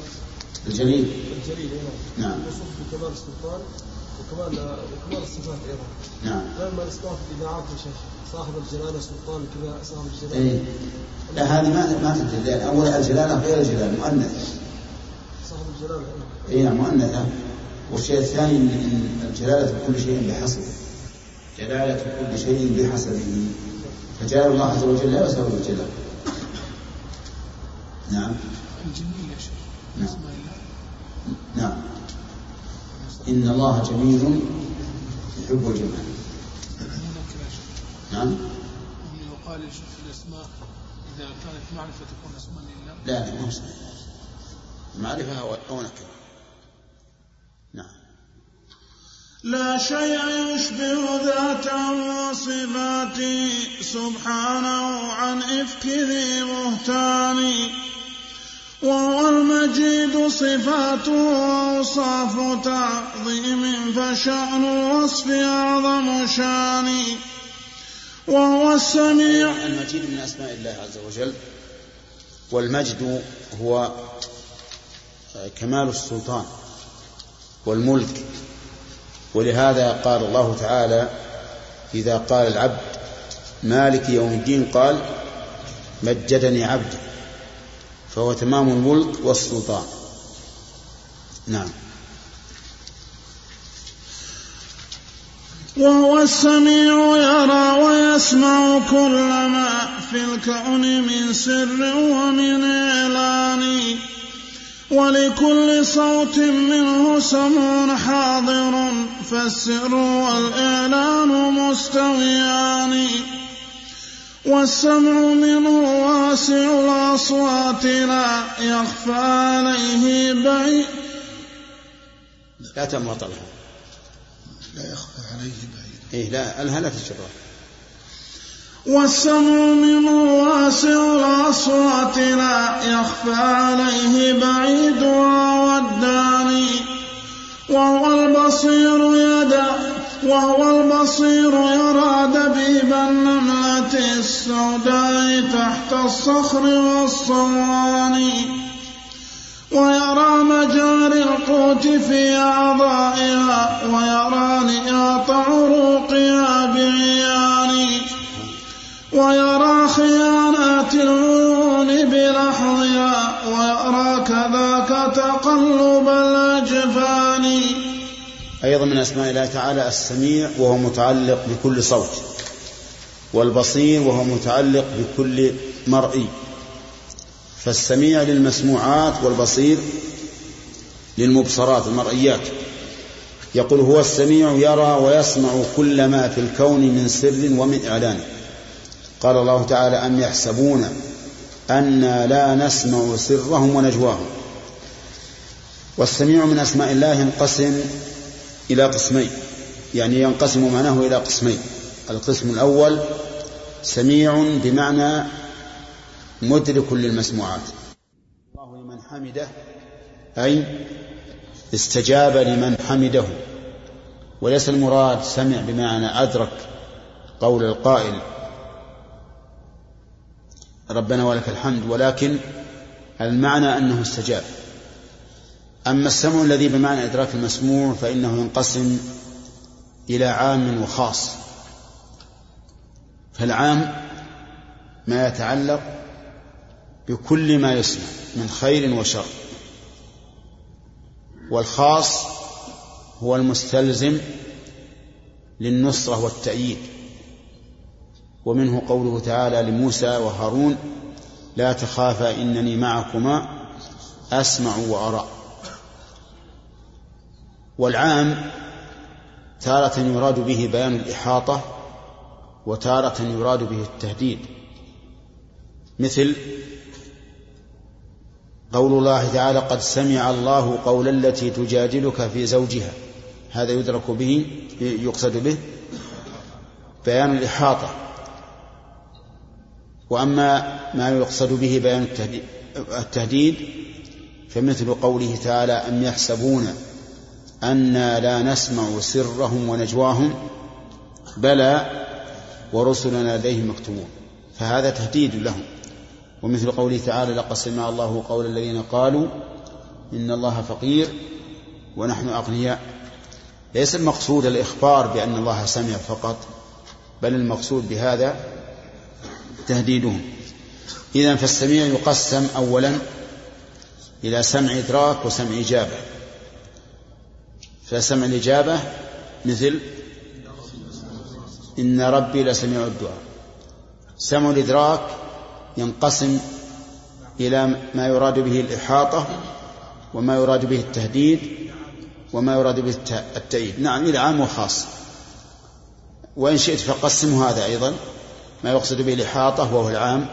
الجليل الجليل نعم. نعم. الموصوف بكمال السلطان وكمال وكمال الصفات أيضا. نعم. لما نسمعه في الإذاعات يا شيخ صاحب الجلالة سلطان كذا صاحب الجلالة. إيه. لا هذه ما ما تدل. أول الجلالة غير الجلال مؤنث. صاحب الجلالة. إيه مؤنثة. والشيء الثاني إن الجلالة كل شيء بحسبه. جلالة كل شيء بحسبه. فجلال الله عز وجل لا يساوي الجلال. نعم. الجميل يا شيخ. نعم. نعم. إن الله جميل يحب الجمال. نعم. وقال شوف الأسماء إذا كانت معرفة تكون أسماء لله. لا لا ماشي. معرفة أو نكرة. نعم. لا شيء يشبه ذاته وصفاته سبحانه عن إفك ذي بهتان، وهو المجيد صفاته وأوصاف تعظيم فشأن وصف أعظم شان، وهو السميع. المجيد من أسماء الله عز وجل، والمجد هو كمال السلطان والملك، ولهذا قال الله تعالى إذا قال العبد مالك يوم الدين قال مجدني عبدي، فهو تمام الملك والسلطان. نعم. وهو السميع يرى ويسمع كل ما في الكون من سر ومن إعلان، ولكل صوت منه سمع حاضر فالسر والإعلان مستويان، والسمع منه واسع الأصوات لا يخفى عليه بعيد. لا تمطر لا يخفى عليه بعيد. إيه لا الهلا في الشراء. والسمع منه واسع الأصوات لا يخفى عليه بعيد ووداني، وهو البصير يدا وهو البصير يرى دبيب النملة السوداء تحت الصخر والصوان، ويرى مجاري القوت في أعضائها ويرى نياط عروقها بعيان، ويرى خيانات العيون بلحظها ويرى كذاك تقلب الأجفان. أيضا من أسماء الله تعالى السميع وهو متعلق بكل صوت، والبصير وهو متعلق بكل مرئي، فالسميع للمسموعات والبصير للمبصرات المرئيات. يقول هو السميع يرى ويسمع كل ما في الكون من سر ومن إعلان. قال الله تعالى أم يحسبون أنا لا نسمع سرهم ونجواهم. والسميع من أسماء الله ينقسم إلى قسمين، يعني ينقسم معناه إلى قسمين. القسم الأول سميع بمعنى مدرك للمسموعات، الله لمن حمده أي استجاب لمن حمده، وليس المراد سمع بمعنى أدرك قول القائل ربنا ولك الحمد، ولكن المعنى أنه استجاب. أما السمع الذي بمعنى إدراك المسموع فإنه ينقسم إلى عام وخاص. فالعام ما يتعلق بكل ما يسمع من خير وشر، والخاص هو المستلزم للنصرة والتأييد، ومنه قوله تعالى لموسى وهارون لا تخافا إنني معكما أسمع وأرى. والعام تارة يراد به بيان الإحاطة وتارة يراد به التهديد، مثل قول الله تعالى قد سمع الله قول التي تجادلك في زوجها، هذا يدرك به يقصد به بيان الإحاطة. وأما ما يقصد به بيان التهديد فمثل قوله تعالى أم يحسبون أنا لا نسمع سرهم ونجواهم بلى ورسلنا لديهم مكتوبون، فهذا تهديد لهم. ومثل قوله تعالى لقد سمع الله قول الذين قالوا إن الله فقير ونحن أغنياء. ليس المقصود الإخبار بأن الله سمع فقط، بل المقصود بهذا تهديدهم. إذن فالسميع يقسم أولا إلى سمع إدراك وسمع إجابة. فسمع الإجابة مثل إن ربي لسميع الدعاء. سمع الإدراك ينقسم إلى ما يراد به الإحاطة وما يراد به التهديد وما يراد به التأييد، نعم إلى عام وخاص. وإن شئت فقسم هذا أيضا ما يقصد به الإحاطة وهو العام،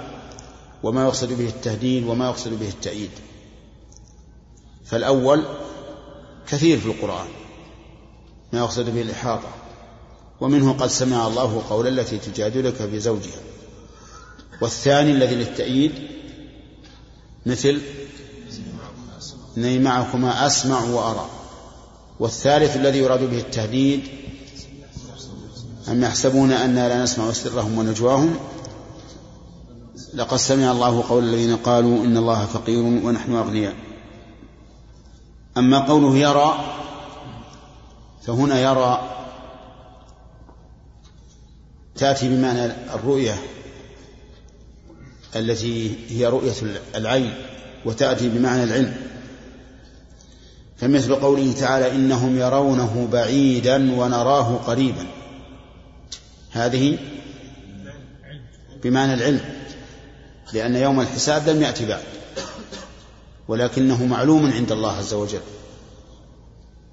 وما يقصد به التهديد وما يقصد به التأييد. فالأول كثير في القرآن ما يقصد به الإحاطة، ومنه قد سمع الله قول التي تجادلك في زوجها. والثاني الذي للتأييد مثل إني معكما أسمع وأرى. والثالث الذي يراد به التهديد أم يحسبون أننا لا نسمع سرهم ونجواهم لقد سمع الله قول الذين قالوا إن الله فقير ونحن أغنياء. أما قوله يرى فهنا يرى تأتي بمعنى الرؤية التي هي رؤية العين، وتأتي بمعنى العلم. فمثل قوله تعالى إنهم يرونه بعيدا ونراه قريبا، هذه بمعنى العلم، لأن يوم الحساب لم يأتي بعد ولكنه معلوم عند الله عز وجل.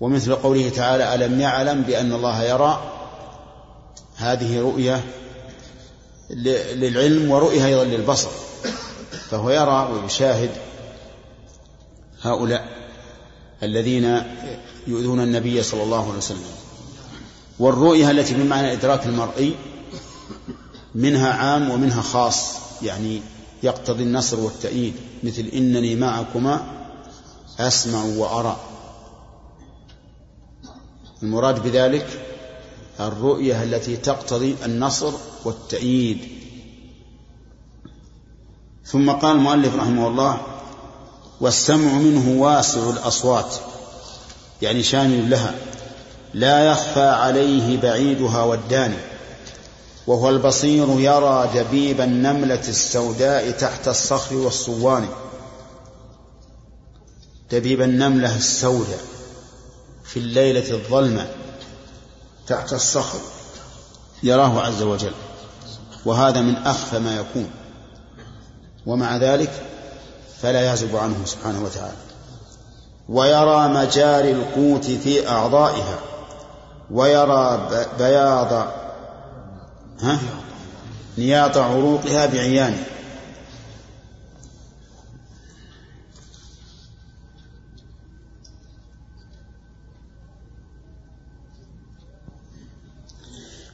ومثل قوله تعالى ألم يعلم بأن الله يرى، هذه رؤية للعلم ورؤية أيضا للبصر، فهو يرى ويشاهد هؤلاء الذين يؤذون النبي صلى الله عليه وسلم. والرؤية التي بمعنى إدراك المرئي منها عام ومنها خاص، يعني يقتضي النصر والتأييد، مثل إنني معكما أسمع وأرى. المراد بذلك الرؤية التي تقتضي النصر والتأييد. ثم قال المؤلف رحمه الله والسمع منه واسع الأصوات، يعني شامل لها لا يخفى عليه بعيدها والداني، وهو البصير يرى دبيب النملة السوداء تحت الصخر والصوان. دبيب النملة السوداء في الليلة الظلمة تحت الصخر يراه عز وجل، وهذا من أخفى ما يكون، ومع ذلك فلا يعزب عنه سبحانه وتعالى. ويرى مجاري القوت في أعضائها، ويرى بياض نياط عروقها بعيانه،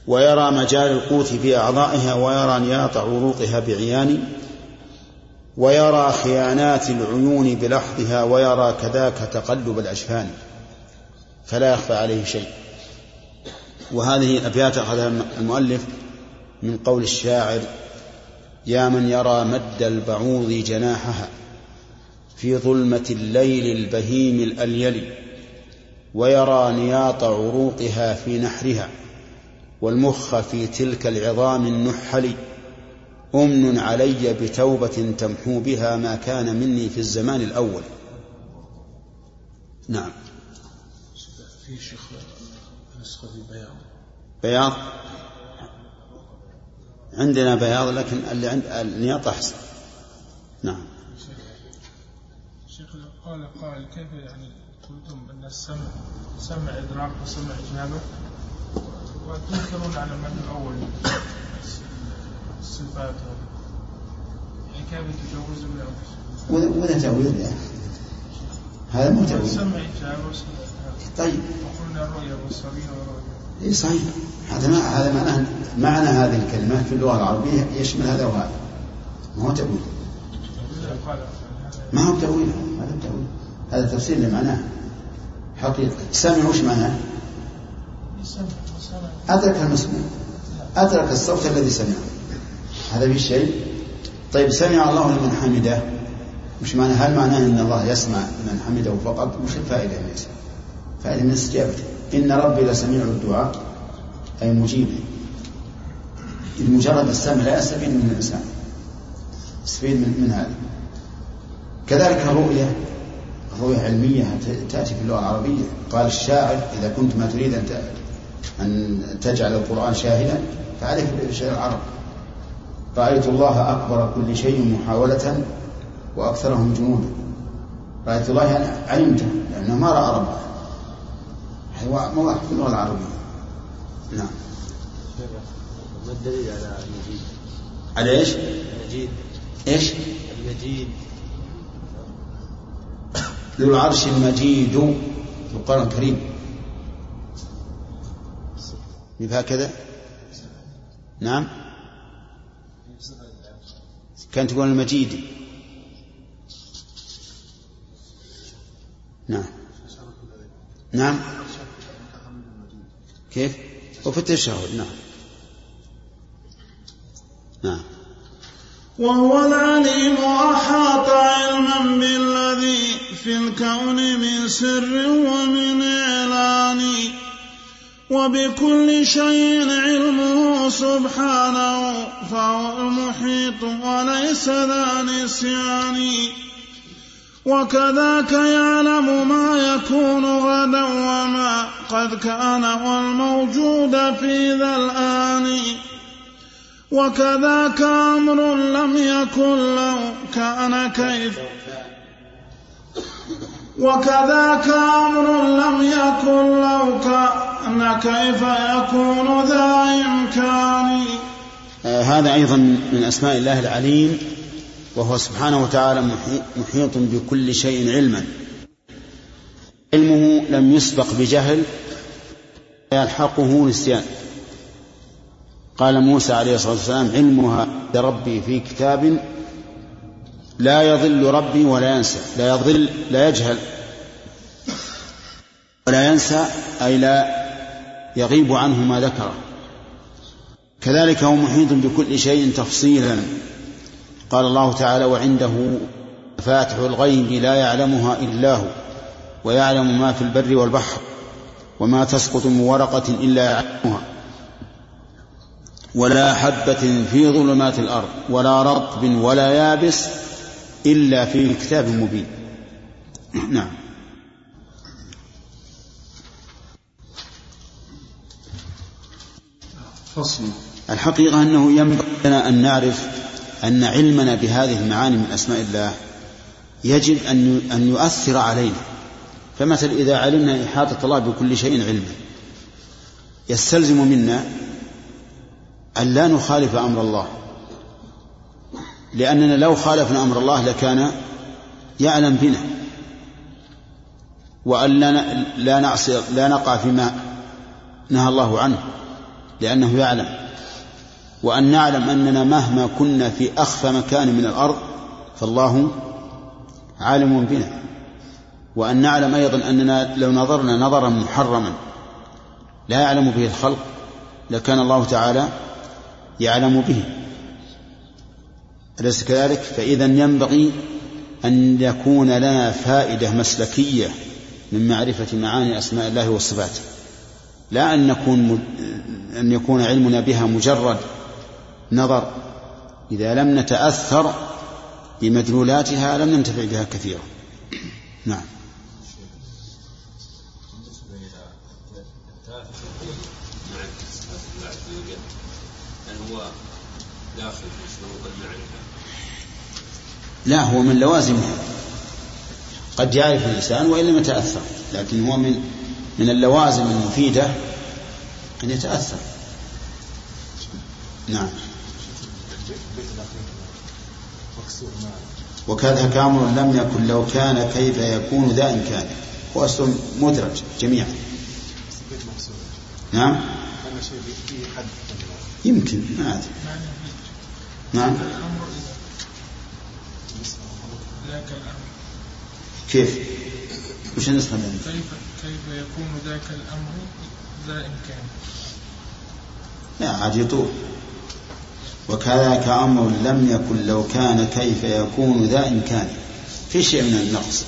ويرى مجال القوت بأعضائها، ويرى نياط عروقها بعيان، ويرى خيانات العيون بلحظها، ويرى كذاك تقلب الأجفان فلا يخفى عليه شيء. وهذه الأبيات أخذها المؤلف من قول الشاعر: يا من يرى مد البعوض جناحها في ظلمة الليل البهيم الأليل، ويرى نياط عروقها في نحرها والمخ في تلك العظام النحل، أمن علي بتوبة تمحو بها ما كان مني في الزمان الأول. نعم. في شيخ نسخة بياض بياض عندنا بياض، لكن اللي عند النياط أحسن. نعم. شيخ قال قال كيف يعني قلتم أن السمع سمع إدراك وسمع إجنابه، وتنكرون على من الأول الصفات يعني كيف تجوز بالأول؟ ولا تأويل يعني. هذا مو تأويل. سمع إجنابه وسمع. طيب. وقلنا الرؤيا والصبيان والرؤيا. إيه صحيح. هذا ما هذا معنى معنى هذه الكلمات في اللغة العربية يشمل هذا وهذا. ما هو تأويل. ما هو تأويل هذا تأويل. هذا تفسير لمعناه حقيقة. سمع وش معناه؟ أدرك المسموع، أدرك الصوت الذي سمعه، هذا به شيء. طيب سمع الله لمن حمده، مش معنى هل معناه أن الله يسمع من حمده فقط؟ مش الفائدة من يسمع، فائدة من استجابته. إن ربي لسميع الدعاء أي مجيب. المجرد السمع لا يستفيد من الإنسان، يستفيد من, من هذا. كذلك الرؤية، الرؤية علمية تأتي في اللغة العربية. قال الشاعر: إذا كنت ما تريد أن أن تجعل القرآن شاهدا فعليك بشيء العرب. رأيت الله أكبر كل شيء محاولة وأكثرهم جنودا. رأيت الله يعني علمته، لأنه ما رأى ربه، هو موضح في اللغة العربية. نعم. ما الدليل على المجيد؟ على إيش؟ المجيد. إيش؟ المجيد ذو العرش المجيد في القرآن الكريم. هكذا. نعم. كانت تقول المجيد. نعم. نعم. كيف؟ وفي التشهد. نعم. نعم. وهو العليم أحاط علما بالذي في الكون من سر ومن إعلان، وبكل شيء علمه سبحانه فهو المحيط وليس ذا نسيان، وكذاك يعلم ما يكون غدا وما قد كان والموجود في ذا الآن، وكذاك أمر لم يكن له كان كيف وكذاك أمر لم يكن له كان كيف يكون ذا إمكان. آه هذا أيضا من أسماء الله العليم، وهو سبحانه وتعالى محيط بكل شيء علما. علمه لم يسبق بجهل يلحقه نسيان. قال موسى عليه الصلاة والسلام: علمها ربي في كتاب لا يضل ربي ولا ينسى. لا يضل لا يجهل، ولا ينسى أي لا يغيب عنه ما ذكره. كذلك هو محيط بكل شيء تفصيلا. قال الله تعالى: وعنده مفاتح الغيب لا يعلمها إلا هو ويعلم ما في البر والبحر وما تسقط من ورقة إلا يعلمها ولا حبة في ظلمات الأرض ولا رطب ولا يابس إلا في كتاب مبين. نعم. فصل. الحقيقة أنه ينبغي لنا أن نعرف أن علمنا بهذه المعاني من أسماء الله يجب أن يؤثر علينا. فمثل إذا علمنا إحاطة الله بكل شيء علما، يستلزم منا أن لا نخالف أمر الله، لأننا لو خالفنا أمر الله لكان يعلم بنا، وأن لا نعصي لا نقع فيما نهى الله عنه، لأنه يعلم، وأن نعلم أننا مهما كنا في أخفى مكان من الأرض فالله عالم بنا، وأن نعلم أيضا أننا لو نظرنا نظرا محرما لا يعلم به الخلق لكان الله تعالى يعلم به، أليس كذلك؟ فإذا ينبغي أن يكون لنا فائدة مسلكية من معرفة معاني أسماء الله وصفاته، لا أن نكون أن يكون علمنا بها مجرد نظر. إذا لم نتأثر بمدلولاتها لم ننتفع بها كثيرا. نعم. بالنسبة إلى التأثر مع صفات الله عز وجل، هل هو داخل في شروط المعرفة؟ لا، هو من لوازمها. قد يعرف الإنسان وإن لم يتأثر، لكن هو من من اللوازم المفيدة أن يتأثر. نعم. وكذا كامل لم يكن لو كان كيف يكون ذا إن كان، هو أصل مدرج جميعا. نعم. يمكن ما أدري. نعم. كيف؟ وش نسخة منه؟ كيف كيف يكون ذاك الأمر ذا إمكان؟ لا عاد يطول. وكذاك أمر لم يكن لو كان كيف يكون ذا إمكان، في شيء من النقص.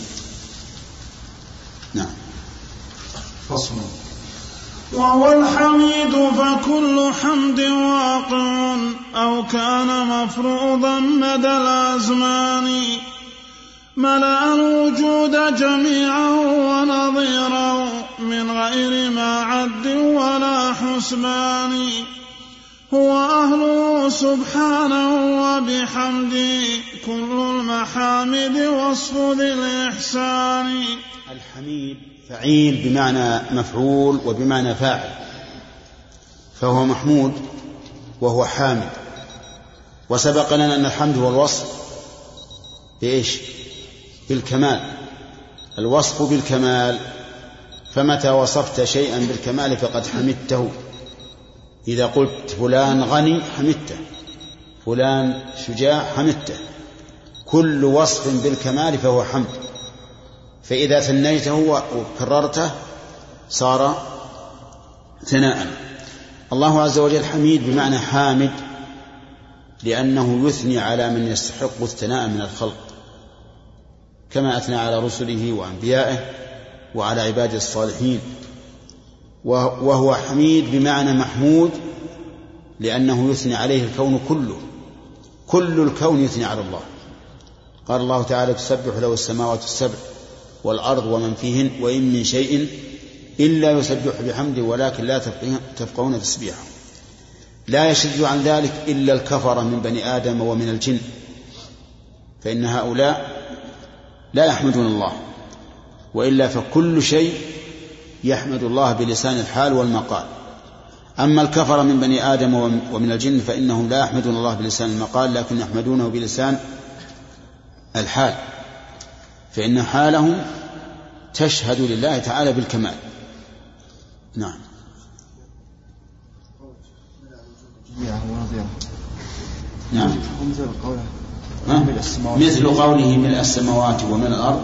نعم. فصل. وهو الحميد فكل حمد واقع أو كان مفروضا مدى الأزمان، ملأ الوجود جميعا ونظيرا من غير ما عد ولا حسبان، هو أهله سبحانه وبحمده كل المحامد وصف ذي الإحسان. الحميد فعيل بمعنى مفعول وبمعنى فاعل، فهو محمود وهو حامد، وسبق لنا أن الحمد هو الوصف بإيش؟ بالكمال، الوصف بالكمال، فمتى وصفت شيئا بالكمال فقد حمدته. إذا قلت فلان غني حمدته، فلان شجاع حمدته، كل وصف بالكمال فهو حمد، فإذا ثنيته وكررته صار ثناء. الله عز وجل حميد بمعنى حامد، لأنه يثني على من يستحق الثناء من الخلق، كما أثنى على رسله وأنبيائه وعلى عباده الصالحين. وهو حميد بمعنى محمود، لأنه يثني عليه الكون كله، كل الكون يثني على الله. قال الله تعالى: تسبح له السماوات السبع والأرض ومن فيهن وإن من شيء إلا يسبح بحمده ولكن لا تفقهون تسبيحه. لا يشد عن ذلك إلا الكفرة من بني آدم ومن الجن، فإن هؤلاء لا يحمدون الله، وإلا فكل شيء يحمد الله بلسان الحال والمقال. أما الكفر من بني آدم ومن الجن فإنهم لا يحمدون الله بلسان المقال، لكن يحمدونه بلسان الحال، فإن حالهم تشهد لله تعالى بالكمال. نعم. نعم. مثل قوله ملء السماوات وملء الأرض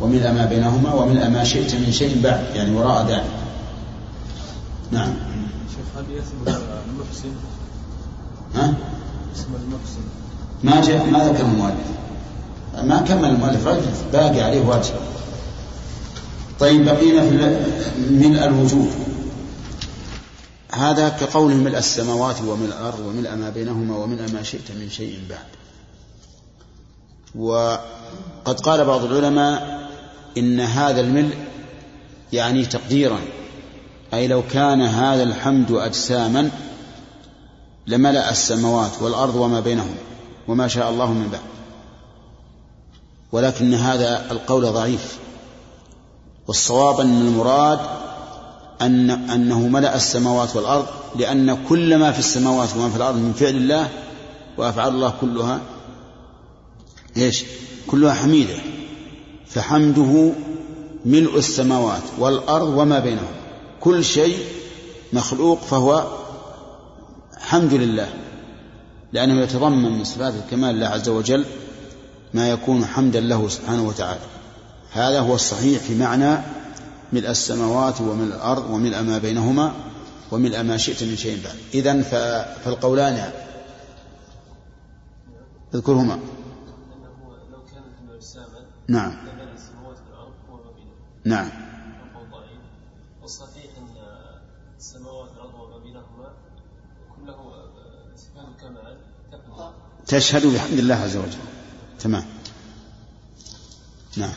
وملء ما بينهما وملء ما شئت من شيء بعد، يعني وراء ذلك. نعم. شيخ، هل يثبت المحسن؟ ها؟ اسم المحسن ما جاء، ما ذكر المؤلف، ما كمل المؤلف، باقي عليه واجب. طيب، بقينا في ملء الوجود، هذا كقوله ملء السماوات وملء الأرض وملء ما بينهما وملء ما شئت من شيء بعد. وقد قال بعض العلماء إن هذا الملء يعني تقديرا، أي لو كان هذا الحمد أجساما لملأ السماوات والأرض وما بينهم وما شاء الله من بعد، ولكن هذا القول ضعيف، والصواب أن المراد أن أنه ملأ السماوات والأرض، لأن كل ما في السماوات وما في الأرض من فعل الله، وأفعال الله كلها إيش؟ كلها حميدة، فحمده ملء السماوات والأرض وما بينهم، كل شيء مخلوق فهو حمد لله، لأنه يتضمن من صفات الكمال لله عز وجل ما يكون حمدا له سبحانه وتعالى. هذا هو الصحيح في معنى ملء السماوات وملء الأرض وملء ما بينهما وملء ما شئت من شيء بعد. إذن فالقولان اذكرهما. نعم نعم. والصحيح أن السماوات والأرض وما بينهما كله صفات الكمال تشهد بحمد الله عز وجل. تمام. نعم.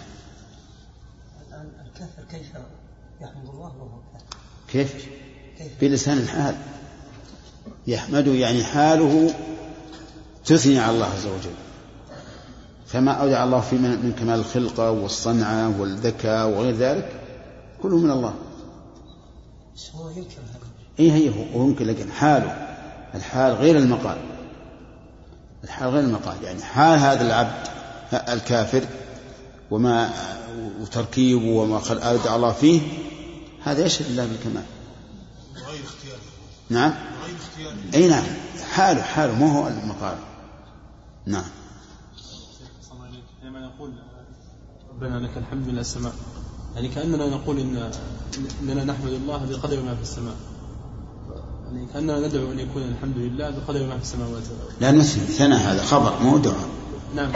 الآن الكافر كيف يحمد الله وهو كافر؟ كيف؟ بلسان الحال يحمده، يعني حاله تثني على الله عز وجل، فما أودع الله فيه من كمال الخلقة والصنعة والذكاء وغير ذلك كله من الله. هو يمكن إيه هي هو يمكن، لكن حاله الحال غير المقال، الحال غير المقال، يعني حال هذا العبد الكافر وما وتركيبه وما أودع الله فيه هذا يشهد الله بالكمال. غير اختياره. نعم. غير اختياره. أي نعم، حاله حاله ما هو المقال. نعم. لما نقول ربنا لك الحمد من السماء، يعني كأننا نقول إن إننا نحمد الله بقدر ما في السماء، يعني كأننا ندعو أن يكون الحمد لله بقدر ما في السماوات. لا نثني ثنى، هذا خبر مو دعاء. نعم.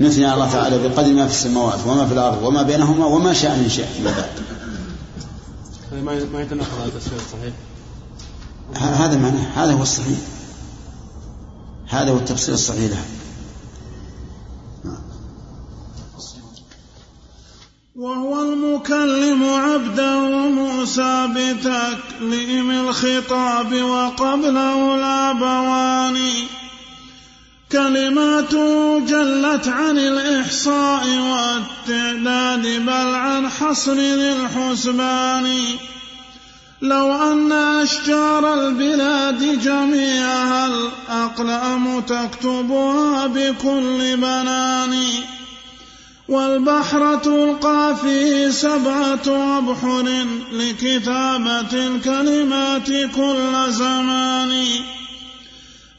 نثني على الله تعالى بقدر ما في السماوات وما في الأرض وما بينهما وما شاء من شيء ما بعد. ما ما يتناقض هذا الشيء صحيح. هذا معناه، هذا هو الصحيح، هذا هو التفسير الصحيح له. وهو المكلم عبده موسى بتكليم الخطاب وقبله الأبوان، كلماته جلت عن الإحصاء والتعداد بل عن حصر الحسبان، لو أن أشجار البلاد جميعها الأقلام تكتبها بكل بنان، والبحر تلقى فيه سبعة أبحر لكتابة الكلمات كل زمان،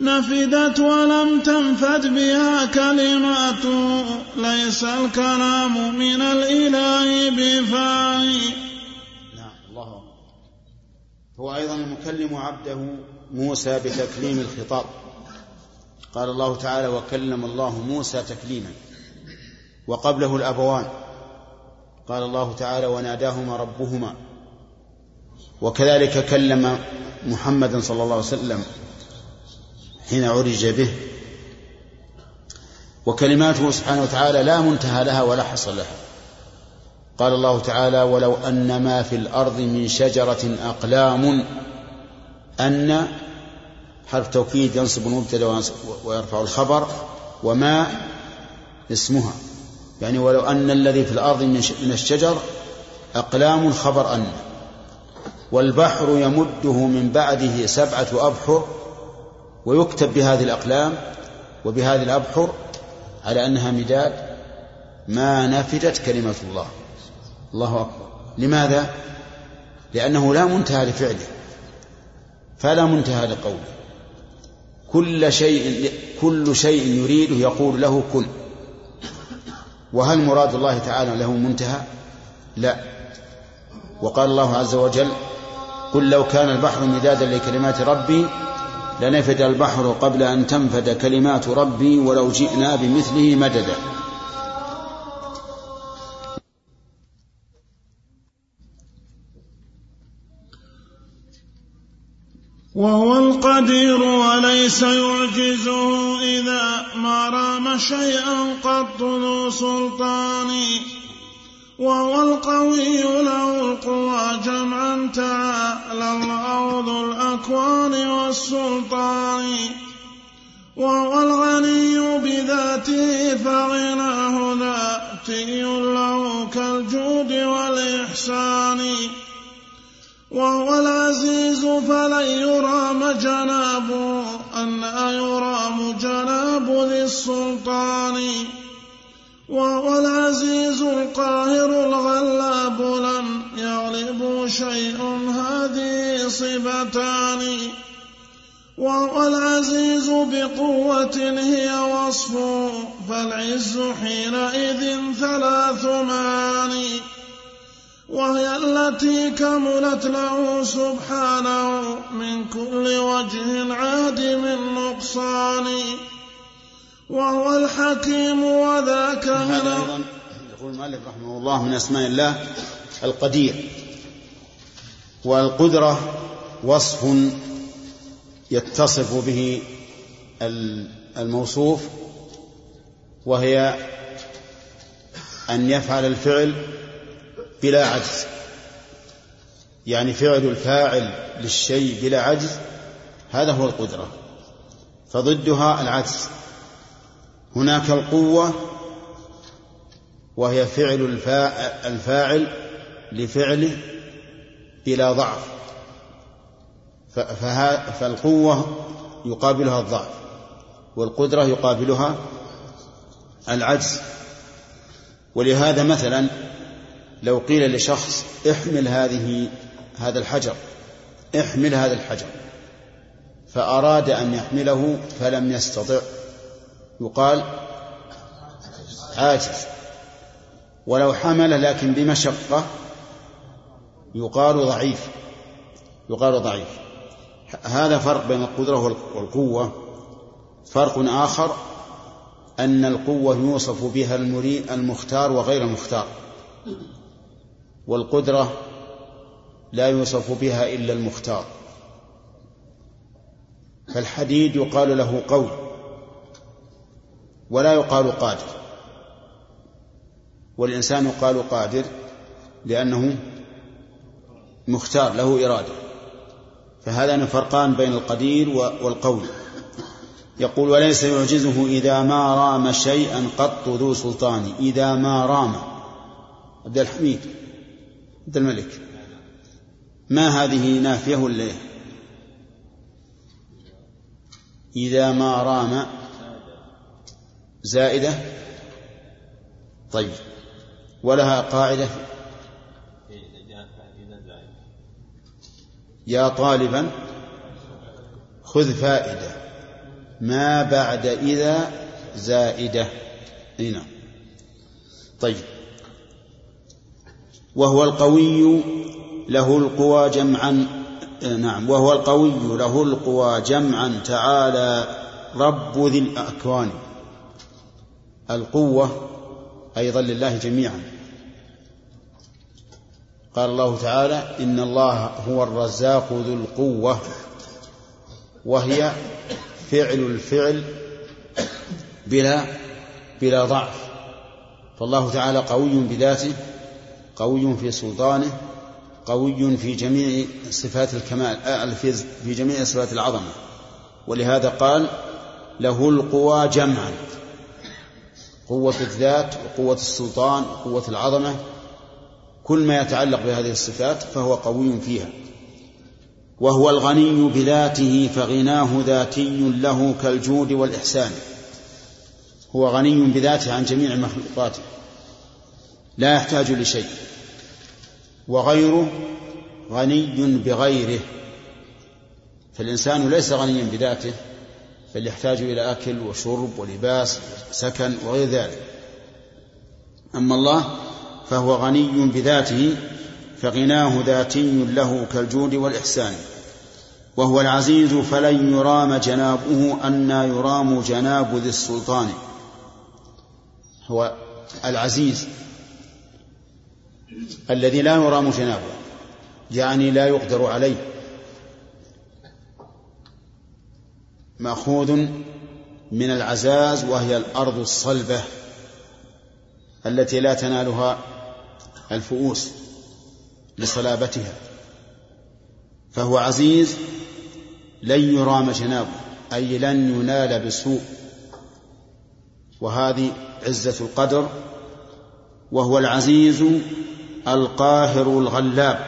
نفدت ولم تنفد بها كلماته ليس الكلام من الإله بفاني. نعم الله. هو أيضا المكلم عبده موسى بتكليم الخطاب. قال الله تعالى وكلم الله موسى تكليما، وقبله الأبوان. قال الله تعالى وناداهما ربهما. وكذلك كلم محمد صلى الله عليه وسلم حين عرج به، وكلماته سبحانه وتعالى لا منتهى لها ولا حصر لها. قال الله تعالى ولو أن ما في الأرض من شجرة أقلام، أن حرف توكيد ينصب المبتدا ويرفع الخبر، وما اسمها، يعني ولو أن الذي في الأرض من الشجر أقلام خبر أن، والبحر يمده من بعده سبعة أبحر، ويكتب بهذه الأقلام وبهذه الأبحر على أنها مداد ما نفدت كلمة الله. الله أكبر. لماذا؟ لأنه لا منتهى لفعله فلا منتهى لقوله. كل شيء كل شيء يريده يقول له كن. وهل مراد الله تعالى له منتهى؟ لا. وقال الله عز وجل قل لو كان البحر مدادا لكلمات ربي لنفد البحر قبل أن تنفد كلمات ربي ولو جئنا بمثله مددا. وهو القدير وليس يعجزه إذا ما رام شيئا قط ذو سلطان، وهو القوي له القوى جمعا تعالى الله ذو الأكوان والسلطان، وهو الغني بذاته فغناه ذاتي له كالجود والإحسان، وهو العزيز فلن يرام جنابه أن يرام جناب ذي السلطان، وهو العزيز القاهر الغلاب لن يغلب شيء هذه صفتان، وَالْعَزِيزُ بِقُوَّةٍ هِيَ وَصْفُهُ فَالْعِزُّ حِينَئِذٍ ثَلَاثُ مَعَانِي وهي التي كملت له سبحانه من كل وجه عادم نقصان وهو الحكيم وذاك هذا. أيضا يقول المؤلف رحمه الله من أسماء الله القدير، والقدرة وصف يتصف به الموصوف، وهي أن يفعل الفعل بلا عجز، يعني فعل الفاعل للشيء بلا عجز، هذا هو القدرة، فضدها العجز. هناك القوة وهي فعل الفاعل لفعله بلا ضعف، فالقوة يقابلها الضعف والقدرة يقابلها العجز. ولهذا مثلا لو قيل لشخص احمل هذه هذا الحجر احمل هذا الحجر فأراد أن يحمله فلم يستطع، يقال عاجز. ولو حمل لكن بمشقة يقال ضعيف يقال ضعيف هذا فرق بين القدرة والقوة. فرق آخر أن القوة يوصف بها المريء المختار وغير المختار، والقدرة لا يوصف بها إلا المختار. فالحديد يقال له قوي ولا يقال قادر، والإنسان يقال قادر لأنه مختار له إرادة. فهذان فرقان بين القدير والقوي. يقول وليس يعجزه إذا ما رام شيئا قط ذو سلطان. إذا ما رام عبد الحميد عبد الملك، ما هذه نافية ولا إيه؟ إذا ما رام زائدة، طيب ولها قاعدة يا طالبا خذ فائدة ما بعد إذا زائدة هنا. طيب وهو القوي له القوى جمعا نعم وهو القوي له القوى جمعا تعالى رب ذي الأكوان. القوة أيضا لله جميعا، قال الله تعالى إن الله هو الرزاق ذو القوة، وهي فعل الفعل بلا بلا ضعف، فالله تعالى قوي بذاته، قوي في سلطانه، قوي في جميع صفات الكمال، في جميع صفات العظمة. ولهذا قال له القوى جمعا، قوة الذات وقوة السلطان وقوة العظمة، كل ما يتعلق بهذه الصفات فهو قوي فيها. وهو الغني بذاته فغناه ذاتي له كالجود والإحسان، هو غني بذاته عن جميع مخلوقاته لا يحتاج لشيء، وغيره غني بغيره، فالإنسان ليس غنيا بذاته بل يحتاج إلى أكل وشرب ولباس وسكن وغير ذلك. أما الله فهو غني بذاته فغناه ذاتي له كالجود والإحسان. وهو العزيز فلن يرام جنابه أنى يرام جناب ذي السلطان. هو العزيز الذي لا يرام جنابه، يعني لا يقدر عليه، مأخوذ من العزاز وهي الأرض الصلبة التي لا تنالها الفؤوس لصلابتها، فهو عزيز لن يرام جنابه أي لن ينال بسوء، وهذه عزة القدر. وهو العزيز القاهر الغلاب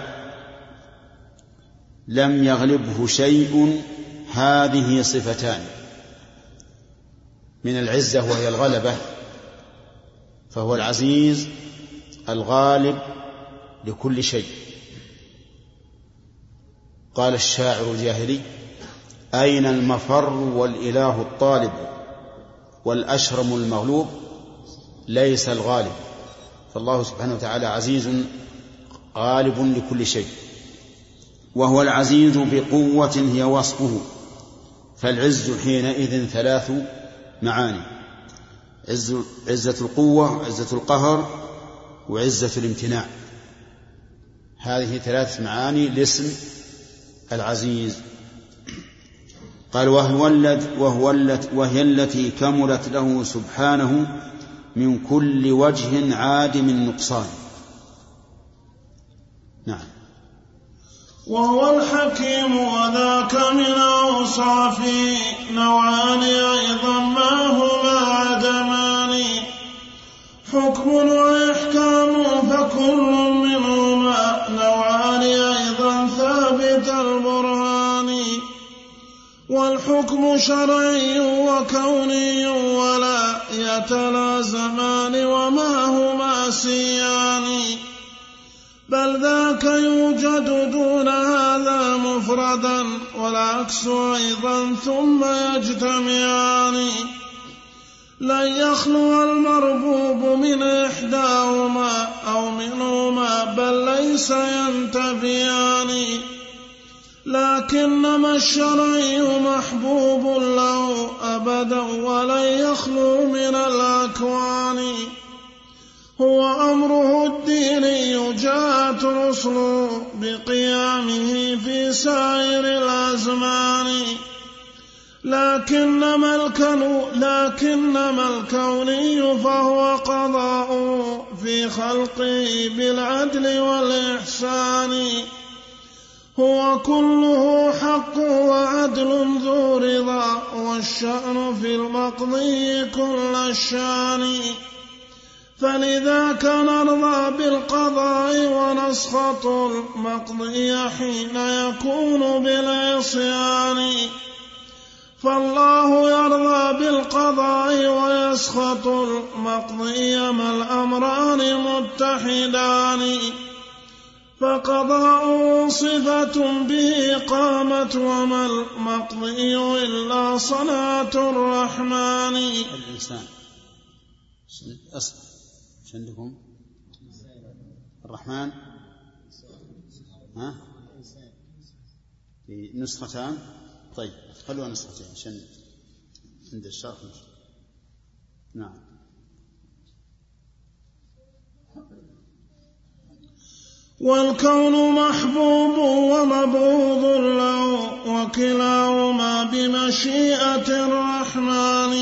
لم يغلبه شيء، هذه صفتان من العزة وهي الغلبة، فهو العزيز الغالب لكل شيء. قال الشاعر الجاهلي أين المفر والإله الطالب والأشرم المغلوب ليس الغالب. فالله سبحانه وتعالى عزيز غالب لكل شيء، وهو العزيز بقوة هي وصفه. فالعز حينئذ ثلاث معاني: عزة القوة، عزة القهر، وعزة الامتناع. هذه ثلاث معاني لاسم العزيز. قال: وهو الذي وهي التي كملت له سبحانه من كل وجه عادم النقصان. نعم. وهو الحكيم، وذاك من أوصافه نوعان أيضا ما هما عدمان: حكم وإحكام، فكل منهما نوعان أيضا ثابت البرهان. والحكم شرعي وكوني ولا يتلازمان وما هما سيان، بل ذاك يوجد دون هذا مفردا والعكس أيضا ثم يجتمعان. لا يخلو المربوب من إحداهما أو منهما بل ليس ينتفيان، لكنما الشرعي محبوب له أبدا ولا يخلو من الأكوان. هو أمره الديني جاءت رسله بقيامه في سائر الأزمان، لكنما الكوني فهو قضاء في خلقه بالعدل والإحسان. هو كله حق وعدل ذو رضا والشأن في المقضي كل الشان. فلذاك نرضى بالقضاء ونسخط المقضي حين يكون بالعصيان. فالله يرضى بالقضاء ويسخط المقضي ما الأمران متحدان. فقضاء صفة به قامت وما المقضي إلا صنعة الرحمن. الإنسان أصل عندكم الرحمن ها في نسختان. طيب خلونا نسختين عشان عند الشرح. نعم. والكون محبوب ومبغوض له وكلاهما بمشيئة الرحمن.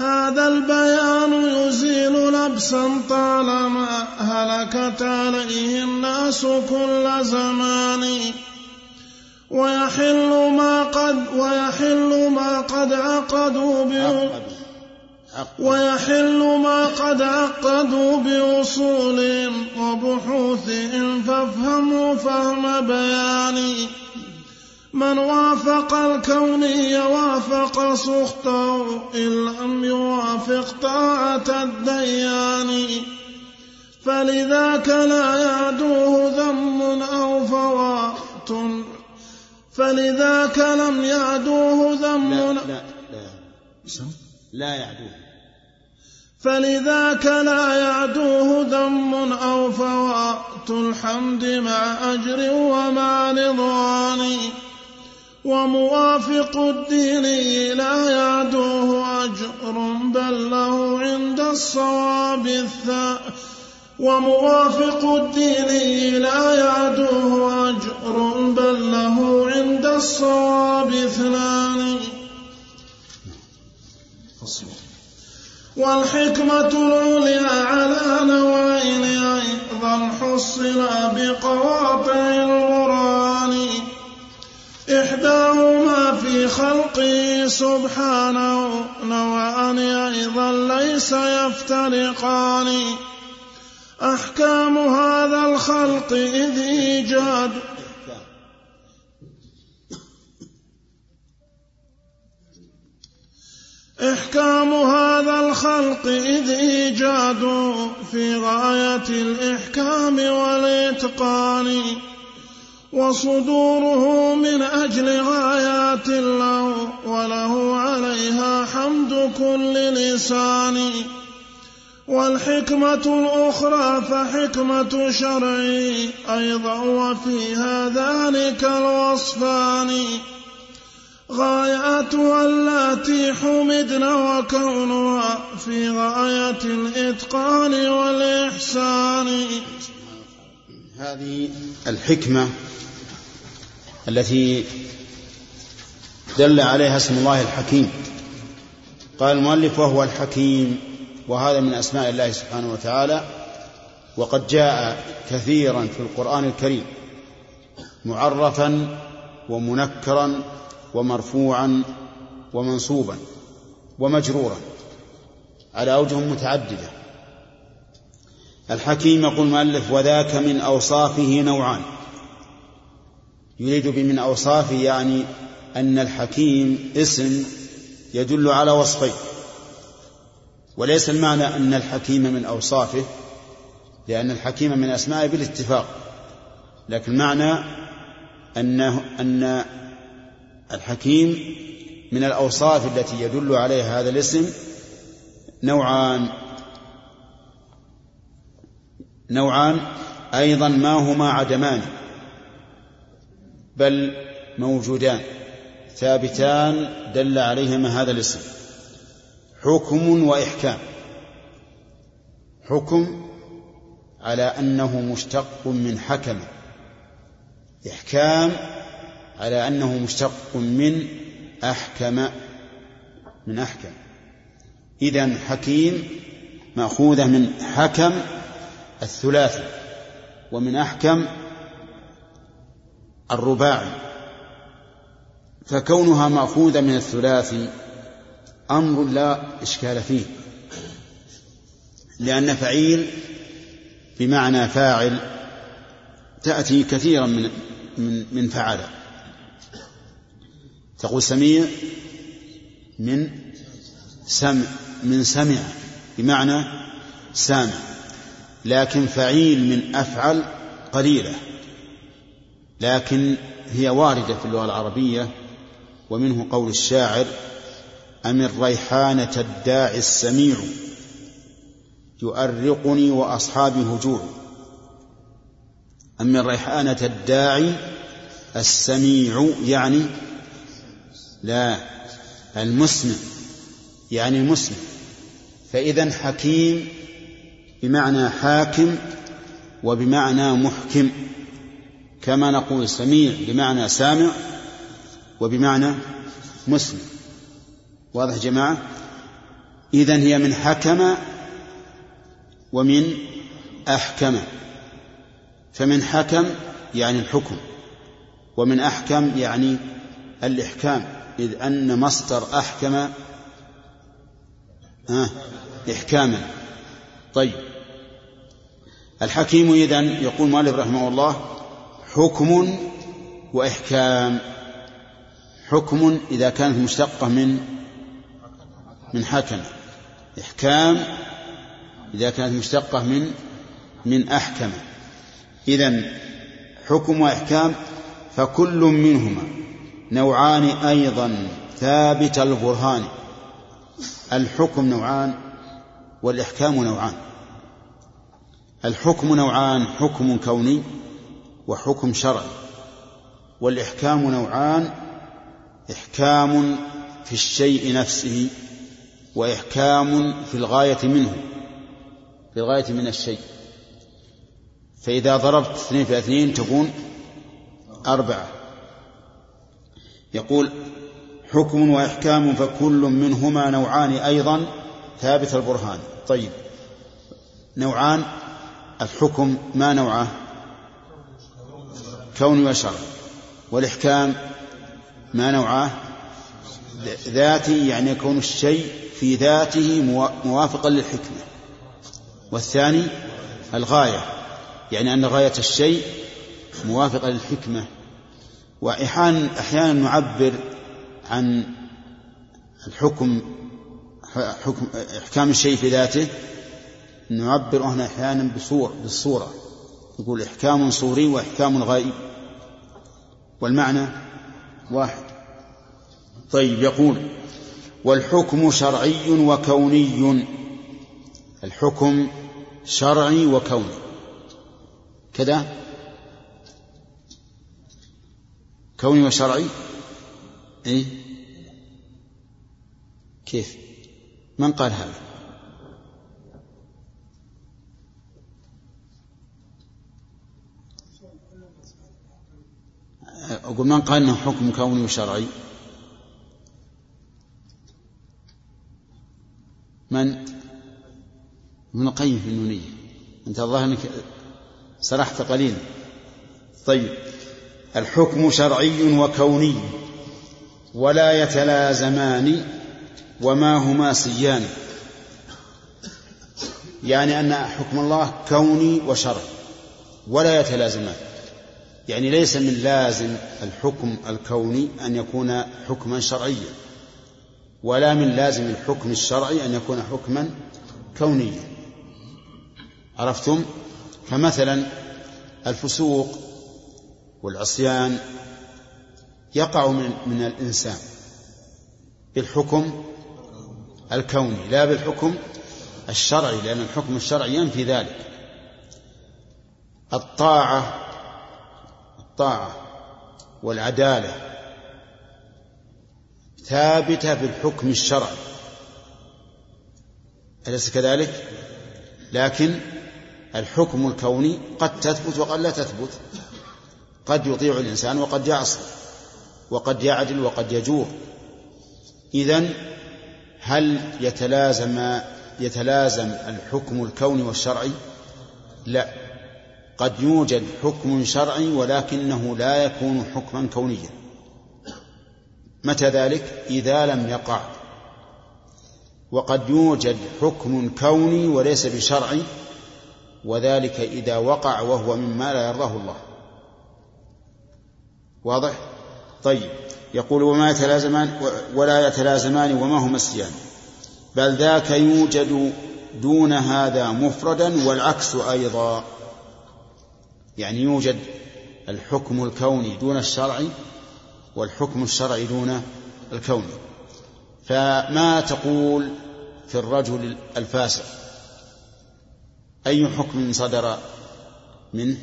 هذا البيان يزيل لبسا طالما هلكت عليه الناس كل زمان. ويحل ما قد ويحل ما قد عقدوا ويحل ما قد عقدوا بأصولهم وبحوثهم فافهموا فهم بياني. من وافق الكوني وافق سخطه، إن لم يوافق طاعة الديان. فلذاك لا يعدوه ذم أو فوات فلذاك لم يعدوه ذم لا, لا, لا, لا يعدوه فلذاك لا يعدوه ذم أو فوات الحمد مع أجر ومع رضوان. وموافق الدين لا يعدوه أجر بل له عند الصواب الثا وموافق الدين لا يعدوه أجر بل له عند الصواب اثنان. والحكمة العليا على نوعين أيضا حصل بقواطع القرآن. إحداهما في خلقه سبحانه نوعان أيضا ليس يفترقان. أحكام هذا الخلق إذ إيجاد إحكام هذا الخلق إذ إيجاد في غاية الإحكام والإتقان. وصدوره من أجل آيات الله، وله عليها حمد كل لسان. والحكمة الأخرى فحكمة شرعي أيضا، وفيها ذلك الوصفان: غاياتها التي حمدنا وكونها في غاية الإتقان والإحسان. هذه الحكمة التي دل عليها اسم الله الحكيم. قال المؤلف: وهو الحكيم، وهذا من أسماء الله سبحانه وتعالى، وقد جاء كثيرا في القرآن الكريم معرفا ومنكرا ومرفوعا ومنصوبا ومجرورا على أوجه متعددة. الحكيم يقول المؤلف: وذاك من أوصافه نوعان. يريد بمن أوصافه يعني أن الحكيم اسم يدل على وصفين، وليس المعنى أن الحكيم من أوصافه، لأن الحكيم من أسمائه بالاتفاق، لكن معنى أنه أن الحكيم من الأوصاف التي يدل عليها هذا الاسم نوعان نوعان أيضا ما هما عدمان بل موجودان ثابتان دل عليهما هذا الاسم: حكم وإحكام. حكم على أنه مشتق من حكم، إحكام على أنه مشتق من أحكم من أحكم إذن حكيم مأخوذة من حكم الثلاثي، ومن أحكم الرباعي، فكونها مأخوذة من الثلاثي أمر لا إشكال فيه، لأن فعيل بمعنى فاعل تأتي كثيرا من من, من فعل. تقول سميع من سمع من سمع بمعنى سامع، لكن فعيل من أفعل قليلة، لكن هي واردة في اللغة العربية، ومنه قول الشاعر: أم الريحانة الداعي السميع يؤرقني وأصحابي هجوع. أم الريحانة الداعي السميع يعني لا المسمع يعني المسمع فإذن حكيم بمعنى حاكم وبمعنى محكم، كما نقول سميع بمعنى سامع وبمعنى مسمع. واضح جماعة؟ إذن هي من حكم ومن أحكم، فمن حكم يعني الحكم، ومن أحكم يعني الإحكام، إذ أن مصدر أحكم آه إحكاما. طيب، الحكيم إذن يقول مؤلف رحمه الله: حكم وإحكام. حكم إذا كانت مشتقة من من حكم، إحكام إذا كانت مشتقة من من أحكم. إذن حكم وإحكام، فكل منهما نوعان أيضا ثابت البرهان. الحكم نوعان والإحكام نوعان. الحكم نوعان: حكم كوني وحكم شرعي. والإحكام نوعان: إحكام في الشيء نفسه، وإحكام في الغاية منه، في الغاية من الشيء. فإذا ضربت اثنين في اثنين تكون أربعة. يقول: حكم وإحكام، فكل منهما نوعان أيضا ثابت البرهان. طيب، نوعان. الحكم ما نوعه؟ كوني وشرعي. والإحكام ما نوعه؟ ذاتي، يعني يكون الشيء في ذاته موافقا للحكمة. والثاني الغاية، يعني أن غاية الشيء موافقة للحكمة. وأحيانا نعبر عن الحكم حكم إحكام الشيء في ذاته، نعبر هنا أحيانا بالصورة، يقول إحكام صوري وإحكام غائي. والمعنى واحد. طيب يقول والحكم شرعي وكوني. الحكم شرعي وكوني كذا، كوني وشرعي إيه؟ كيف؟ من قال هذا؟ أقول من قال أنه حكم كوني وشرعي؟ من؟ من القيم في النونية. أنت الله أنك سرحت قليلا. طيب الحكم شرعي وكوني ولا يتلازمان وما هما سيان، يعني أن حكم الله كوني وشرعي ولا يتلازمان، يعني ليس من لازم الحكم الكوني أن يكون حكما شرعيا، ولا من لازم الحكم الشرعي أن يكون حكما كونيا. عرفتم؟ فمثلا الفسوق والعصيان يقع من, من الإنسان بالحكم الكوني لا بالحكم الشرعي، لأن الحكم الشرعي ينفي ذلك. الطاعة الطاعة والعدالة ثابتة بالحكم الشرعي، أليس كذلك؟ لكن الحكم الكوني قد تثبت وقد لا تثبت، قد يطيع الإنسان وقد يعصي، وقد يعدل وقد يجور. إذن هل يتلازم يتلازم الحكم الكوني والشرعي؟ لا، قد يوجد حكم شرعي ولكنه لا يكون حكما كونيا. متى ذلك؟ إذا لم يقع. وقد يوجد حكم كوني وليس بشرعي، وذلك إذا وقع وهو مما لا يرضاه الله. واضح؟ طيب يقول وما يتلازمان ولا يتلازمان وما هما سيان، بل ذاك يوجد دون هذا مفردا والعكس أيضا، يعني يوجد الحكم الكوني دون الشرعي والحكم الشرعي دون الكوني. فما تقول في الرجل الفاسق؟ أي حكم صدر منه؟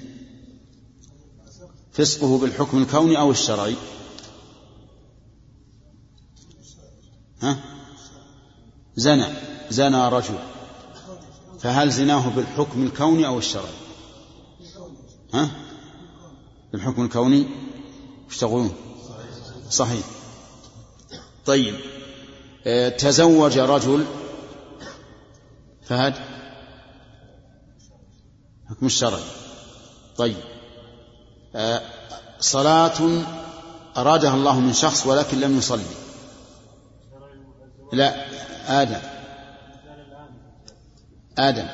فسقه بالحكم الكوني أو الشرعي؟ ها؟ زنى زنى رجل، فهل زناه بالحكم الكوني أو الشرعي؟ ها؟ بالحكم الكوني. اشتغلون صحيح. طيب اه تزوج رجل، فهد حكم الشرعي. طيب اه صلاة أرادها الله من شخص ولكن لم يصلي، لا آدم آدم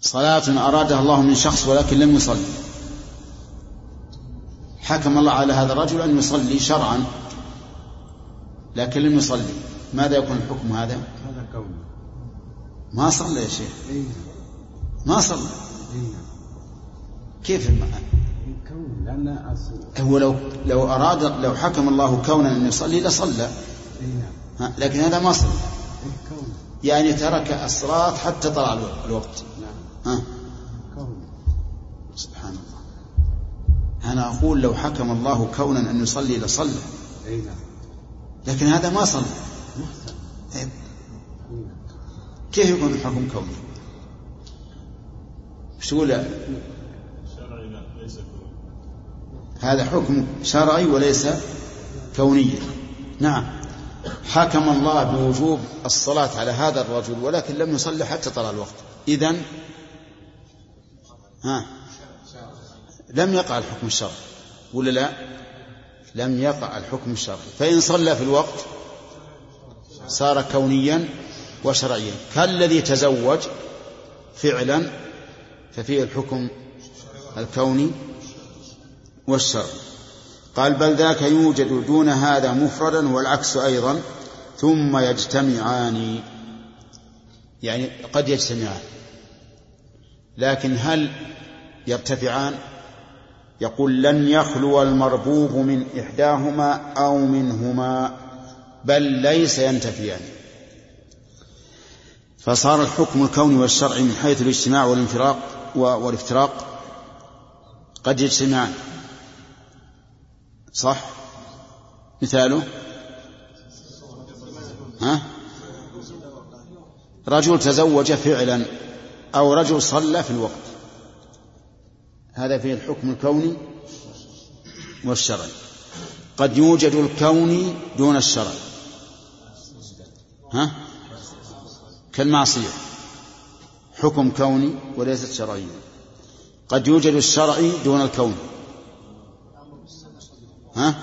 صلاة أرادها الله من شخص ولكن لم يصلي، حكم الله على هذا الرجل أن يصلي شرعا لكن لم يصلي، ماذا يكون الحكم هذا؟ ما صلى يا شيخ، ما صلى. كيف المعنى؟ هو لو لو أراد لو حكم الله كونا أن يصلي لصلى، لكن هذا ما صلى، يعني ترك الصلاة حتى طلع الوقت. ها؟ سبحان الله. أنا أقول لو حكم الله كونا أن يصلي لصلى، لكن هذا ما صلى، كيف يكون الحكم كوني؟ مش تقول هذا حكم شرعي وليس كونيا. نعم، حكم الله بوجوب الصلاة على هذا الرجل ولكن لم يصلي حتى طلع الوقت، إذن ها لم يقع الحكم الشرعي ولا لا؟ لم يقع الحكم الشرعي. فإن صلى في الوقت صار كونيا وشرعيا، كالذي تزوج فعلا ففيه الحكم الكوني والشرع. قال بل ذاك يوجد دون هذا مفردا والعكس أيضا ثم يجتمعان، يعني قد يجتمعان لكن هل يرتفعان؟ يقول لن يخلو المربوب من إحداهما أو منهما، بل ليس ينتفيان. فصار الحكم الكوني والشرعي من حيث الاجتماع والانفراق والافتراق قد يجتمعان، صح؟ مثاله ها؟ رجل تزوج فعلا أو رجل صلى في الوقت، هذا فيه الحكم الكوني والشرعي. قد يوجد الكوني دون الشرعي، ها؟ كالمعصية حكم كوني وليست شرعية. قد يوجد الشرعي دون الكون، ها؟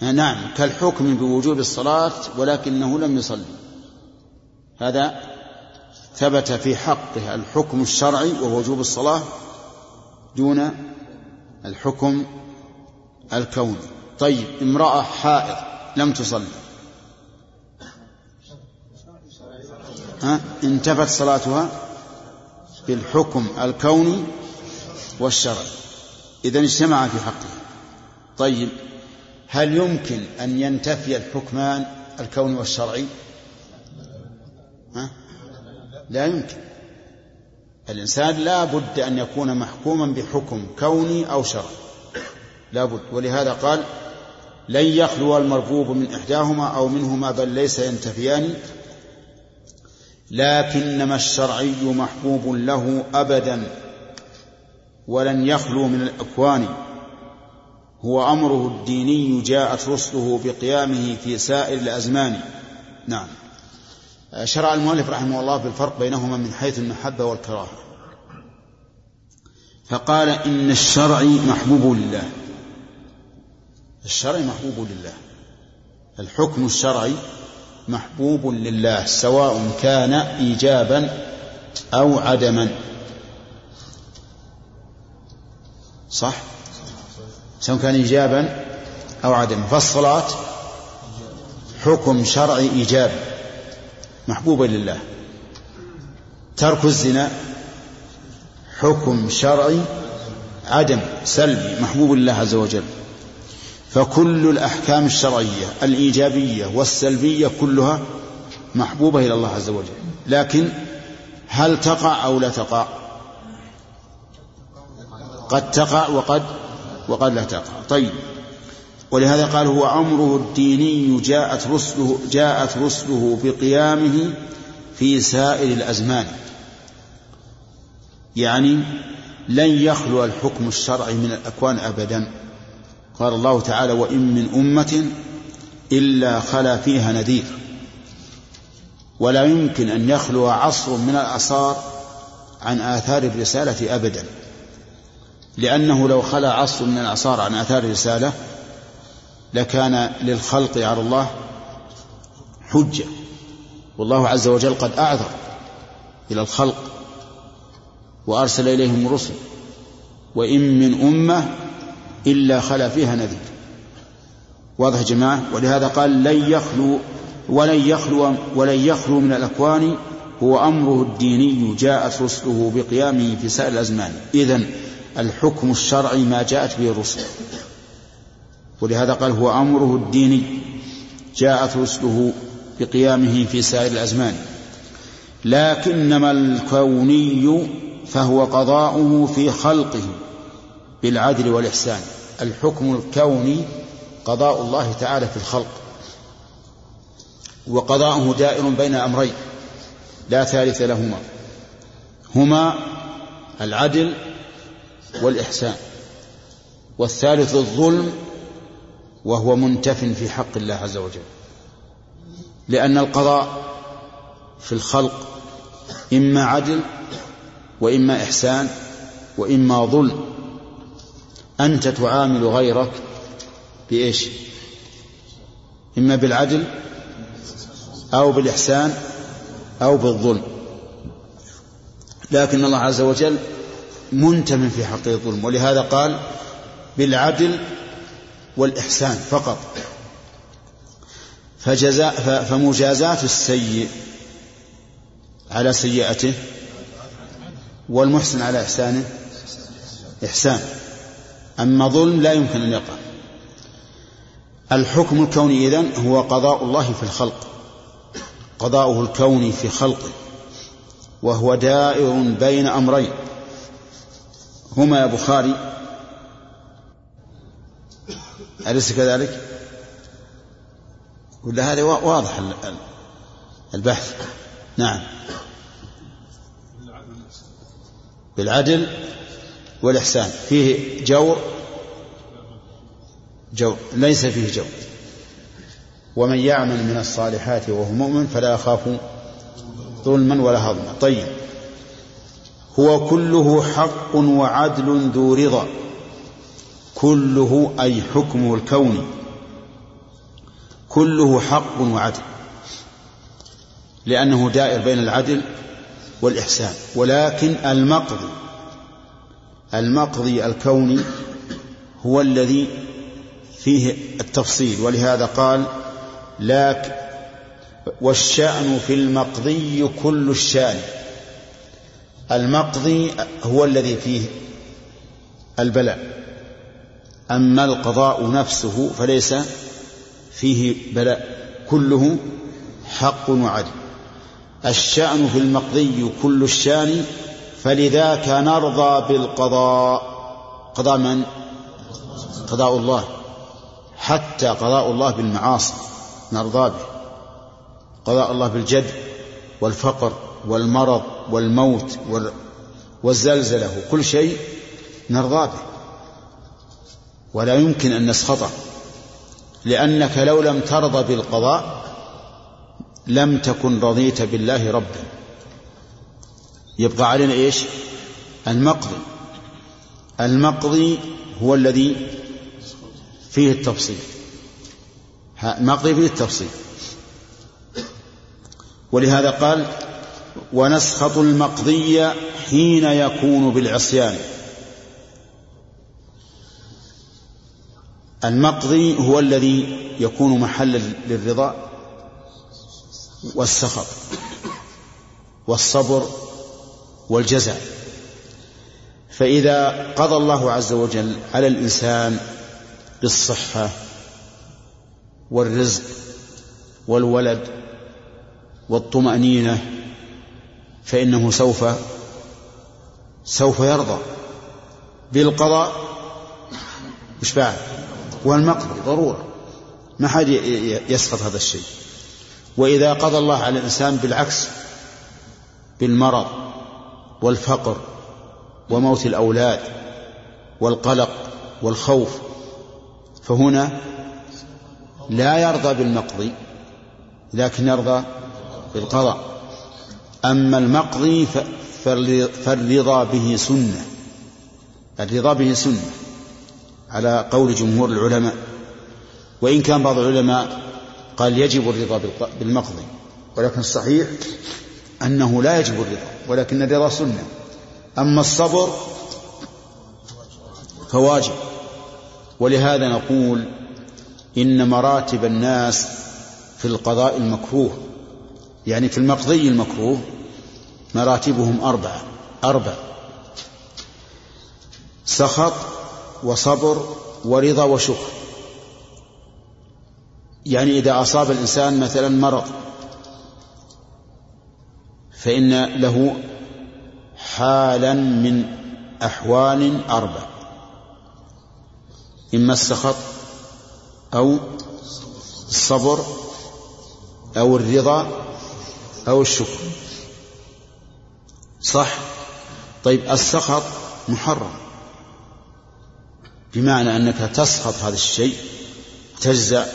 نعم، كالحكم بوجوب الصلاة ولكنه لم يصلي، هذا ثبت في حقه الحكم الشرعي ووجوب الصلاة دون الحكم الكوني. طيب، امرأة حائض لم تصلي، ها؟ انتفت صلاتها بالحكم الكوني والشرعي، إذن اجتمع في حقه. طيب، هل يمكن أن ينتفي الحكمان الكوني والشرعي؟ ها؟ لا يمكن. الإنسان لا بد أن يكون محكوما بحكم كوني أو شرعي، لا بد. ولهذا قال لن يخلو المربوب من إحداهما أو منهما بل ليس ينتفيان، لكنما الشرعي محبوب له أبدا ولن يخلو من الأكوان، هو أمره الديني جاءت رسله بقيامه في سائر الأزمان. نعم، شرع المؤلف رحمه الله بالفرق بينهما من حيث المحبة والكراهة، فقال إن الشرعي محبوب لله. الشرعي محبوب لله، الحكم الشرعي محبوب لله سواء كان إيجابا أو عدما، صح؟ سواء كان إيجابا أو عدما. فالصلاة حكم شرعي إيجاب محبوب لله، ترك الزنا حكم شرعي عدم سلبي محبوب لله عز وجل. فكل الأحكام الشرعية الإيجابية والسلبية كلها محبوبة إلى الله عز وجل، لكن هل تقع أو لا تقع؟ قد تقع وقد وقد لا تقع. طيب، ولهذا قال هو أمره الديني جاءت رسله جاءت رسله بقيامه في سائر الأزمان، يعني لن يخلو الحكم الشرعي من الأكوان أبدا. قال الله تعالى وإن من أمة إلا خلا فيها نذير، ولا يمكن أن يخلو عصر من الأعصار عن آثار الرسالة أبدا، لأنه لو خلا عصر من الأعصار عن آثار الرسالة لكان للخلق على الله حجة، والله عز وجل قد أعذر إلى الخلق وأرسل إليهم رسل وإن من أمة إلا خلا فيها نذير. واضح جماعة؟ ولهذا قال لن يخلو ولن يخلو ولن يخلو من الأكوان، هو أمره الديني جاءت رسله بقيامه في سائر الأزمان. إذن الحكم الشرعي ما جاءت به الرسل، ولهذا قال هو أمره الديني جاءت رسله بقيامه في سائر الأزمان، لكنما الكوني فهو قضاؤه في خلقه بالعدل والإحسان. الحكم الكوني قضاء الله تعالى في الخلق، وقضاؤه دائر بين أمرين لا ثالث لهما، هما العدل والإحسان، والثالث الظلم، وهو منتف في حق الله عز وجل، لأن القضاء في الخلق إما عدل وإما إحسان وإما ظلم. أنت تعامل غيرك بإيش؟ إما بالعدل أو بالإحسان أو بالظلم، لكن الله عز وجل منتم في حقه الظلم، ولهذا قال بالعدل والإحسان فقط. فجزاء فمجازات السيء على سيئته والمحسن على إحسانه إحسان، أما ظلم لا يمكن أن يقع. الحكم الكوني إذن هو قضاء الله في الخلق، قضاؤه الكوني في خلقه، وهو دائر بين أمرين هما يا بخاري، أليس كذلك؟ كل هذا واضح البحث. نعم، بالعدل والإحسان فيه جور جور ليس فيه جور. ومن يعمل من الصالحات وهو مؤمن فلا يخاف ظلما ولا هضما. طيب، هو كله حق وعدل ذو رضا، كله أي حكمه الكوني كله حق وعدل، لأنه دائر بين العدل والإحسان. ولكن المقضي المقضي الكوني هو الذي فيه التفصيل، ولهذا قال لكن والشأن في المقضي كل الشأن. المقضي هو الذي فيه البلاء، أما القضاء نفسه فليس فيه بلاء، كله حق وعدل. الشأن في المقضي كل الشأن، فلذاك نرضى بالقضاء. قضاء من؟ قضاء الله، حتى قضاء الله بالمعاصي نرضى به، قضاء الله بالجد والفقر والمرض والموت والزلزلة وكل شيء نرضى به، ولا يمكن أن نسخطه، لأنك لو لم ترضى بالقضاء لم تكن رضيت بالله ربا. يبقى علينا إيش؟ المقضي. المقضي هو الذي فيه التفصيل، مقضي فيه التفصيل. ولهذا قال ونسخط المقضي حين يكون بالعصيان. المقضي هو الذي يكون محلا للرضا والسخط والصبر والجزاء. فإذا قضى الله عز وجل على الإنسان بالصحة والرزق والولد والطمأنينة فإنه سوف سوف يرضى بالقضاء. مش فاعل والمقضي ضرورة، ما حد يسقط هذا الشيء. وإذا قضى الله على الإنسان بالعكس، بالمرض والفقر وموت الأولاد والقلق والخوف، فهنا لا يرضى بالمقضي لكن يرضى بالقضاء. أما المقضي فالرضا به سنة، الرضا به سنة على قول جمهور العلماء، وإن كان بعض العلماء قال يجب الرضا بالمقضي، ولكن الصحيح أنه لا يجب الرضا، ولكن الرضا سنة. أما الصبر فواجب. ولهذا نقول إن مراتب الناس في القضاء المكروه، يعني في المقضي المكروه، مراتبهم أربعة أربع سخط وصبر ورضا وشكر. يعني إذا أصاب الإنسان مثلا مرض فإن له حالا من أحوال أربع، إما السخط أو الصبر أو الرضا أو الشكر، صح؟ طيب، السخط محرم، بمعنى أنك تسخط هذا الشيء، تجزأ،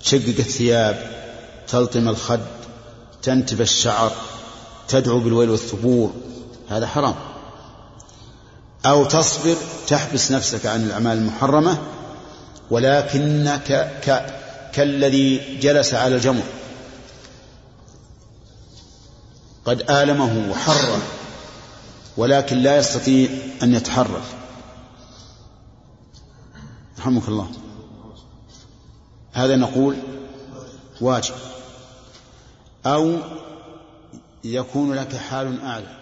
تشقق الثياب، تلطم الخد، تنتب الشعر، تدعو بالويل والثبور، هذا حرام. أو تصبر، تحبس نفسك عن الأعمال المحرمة، ولكنك كالذي جلس على الجمر، قد آلمه وحره ولكن لا يستطيع أن يتحرك. رحمك الله. هذا نقول واجب. أو يكون لك حال أعلى،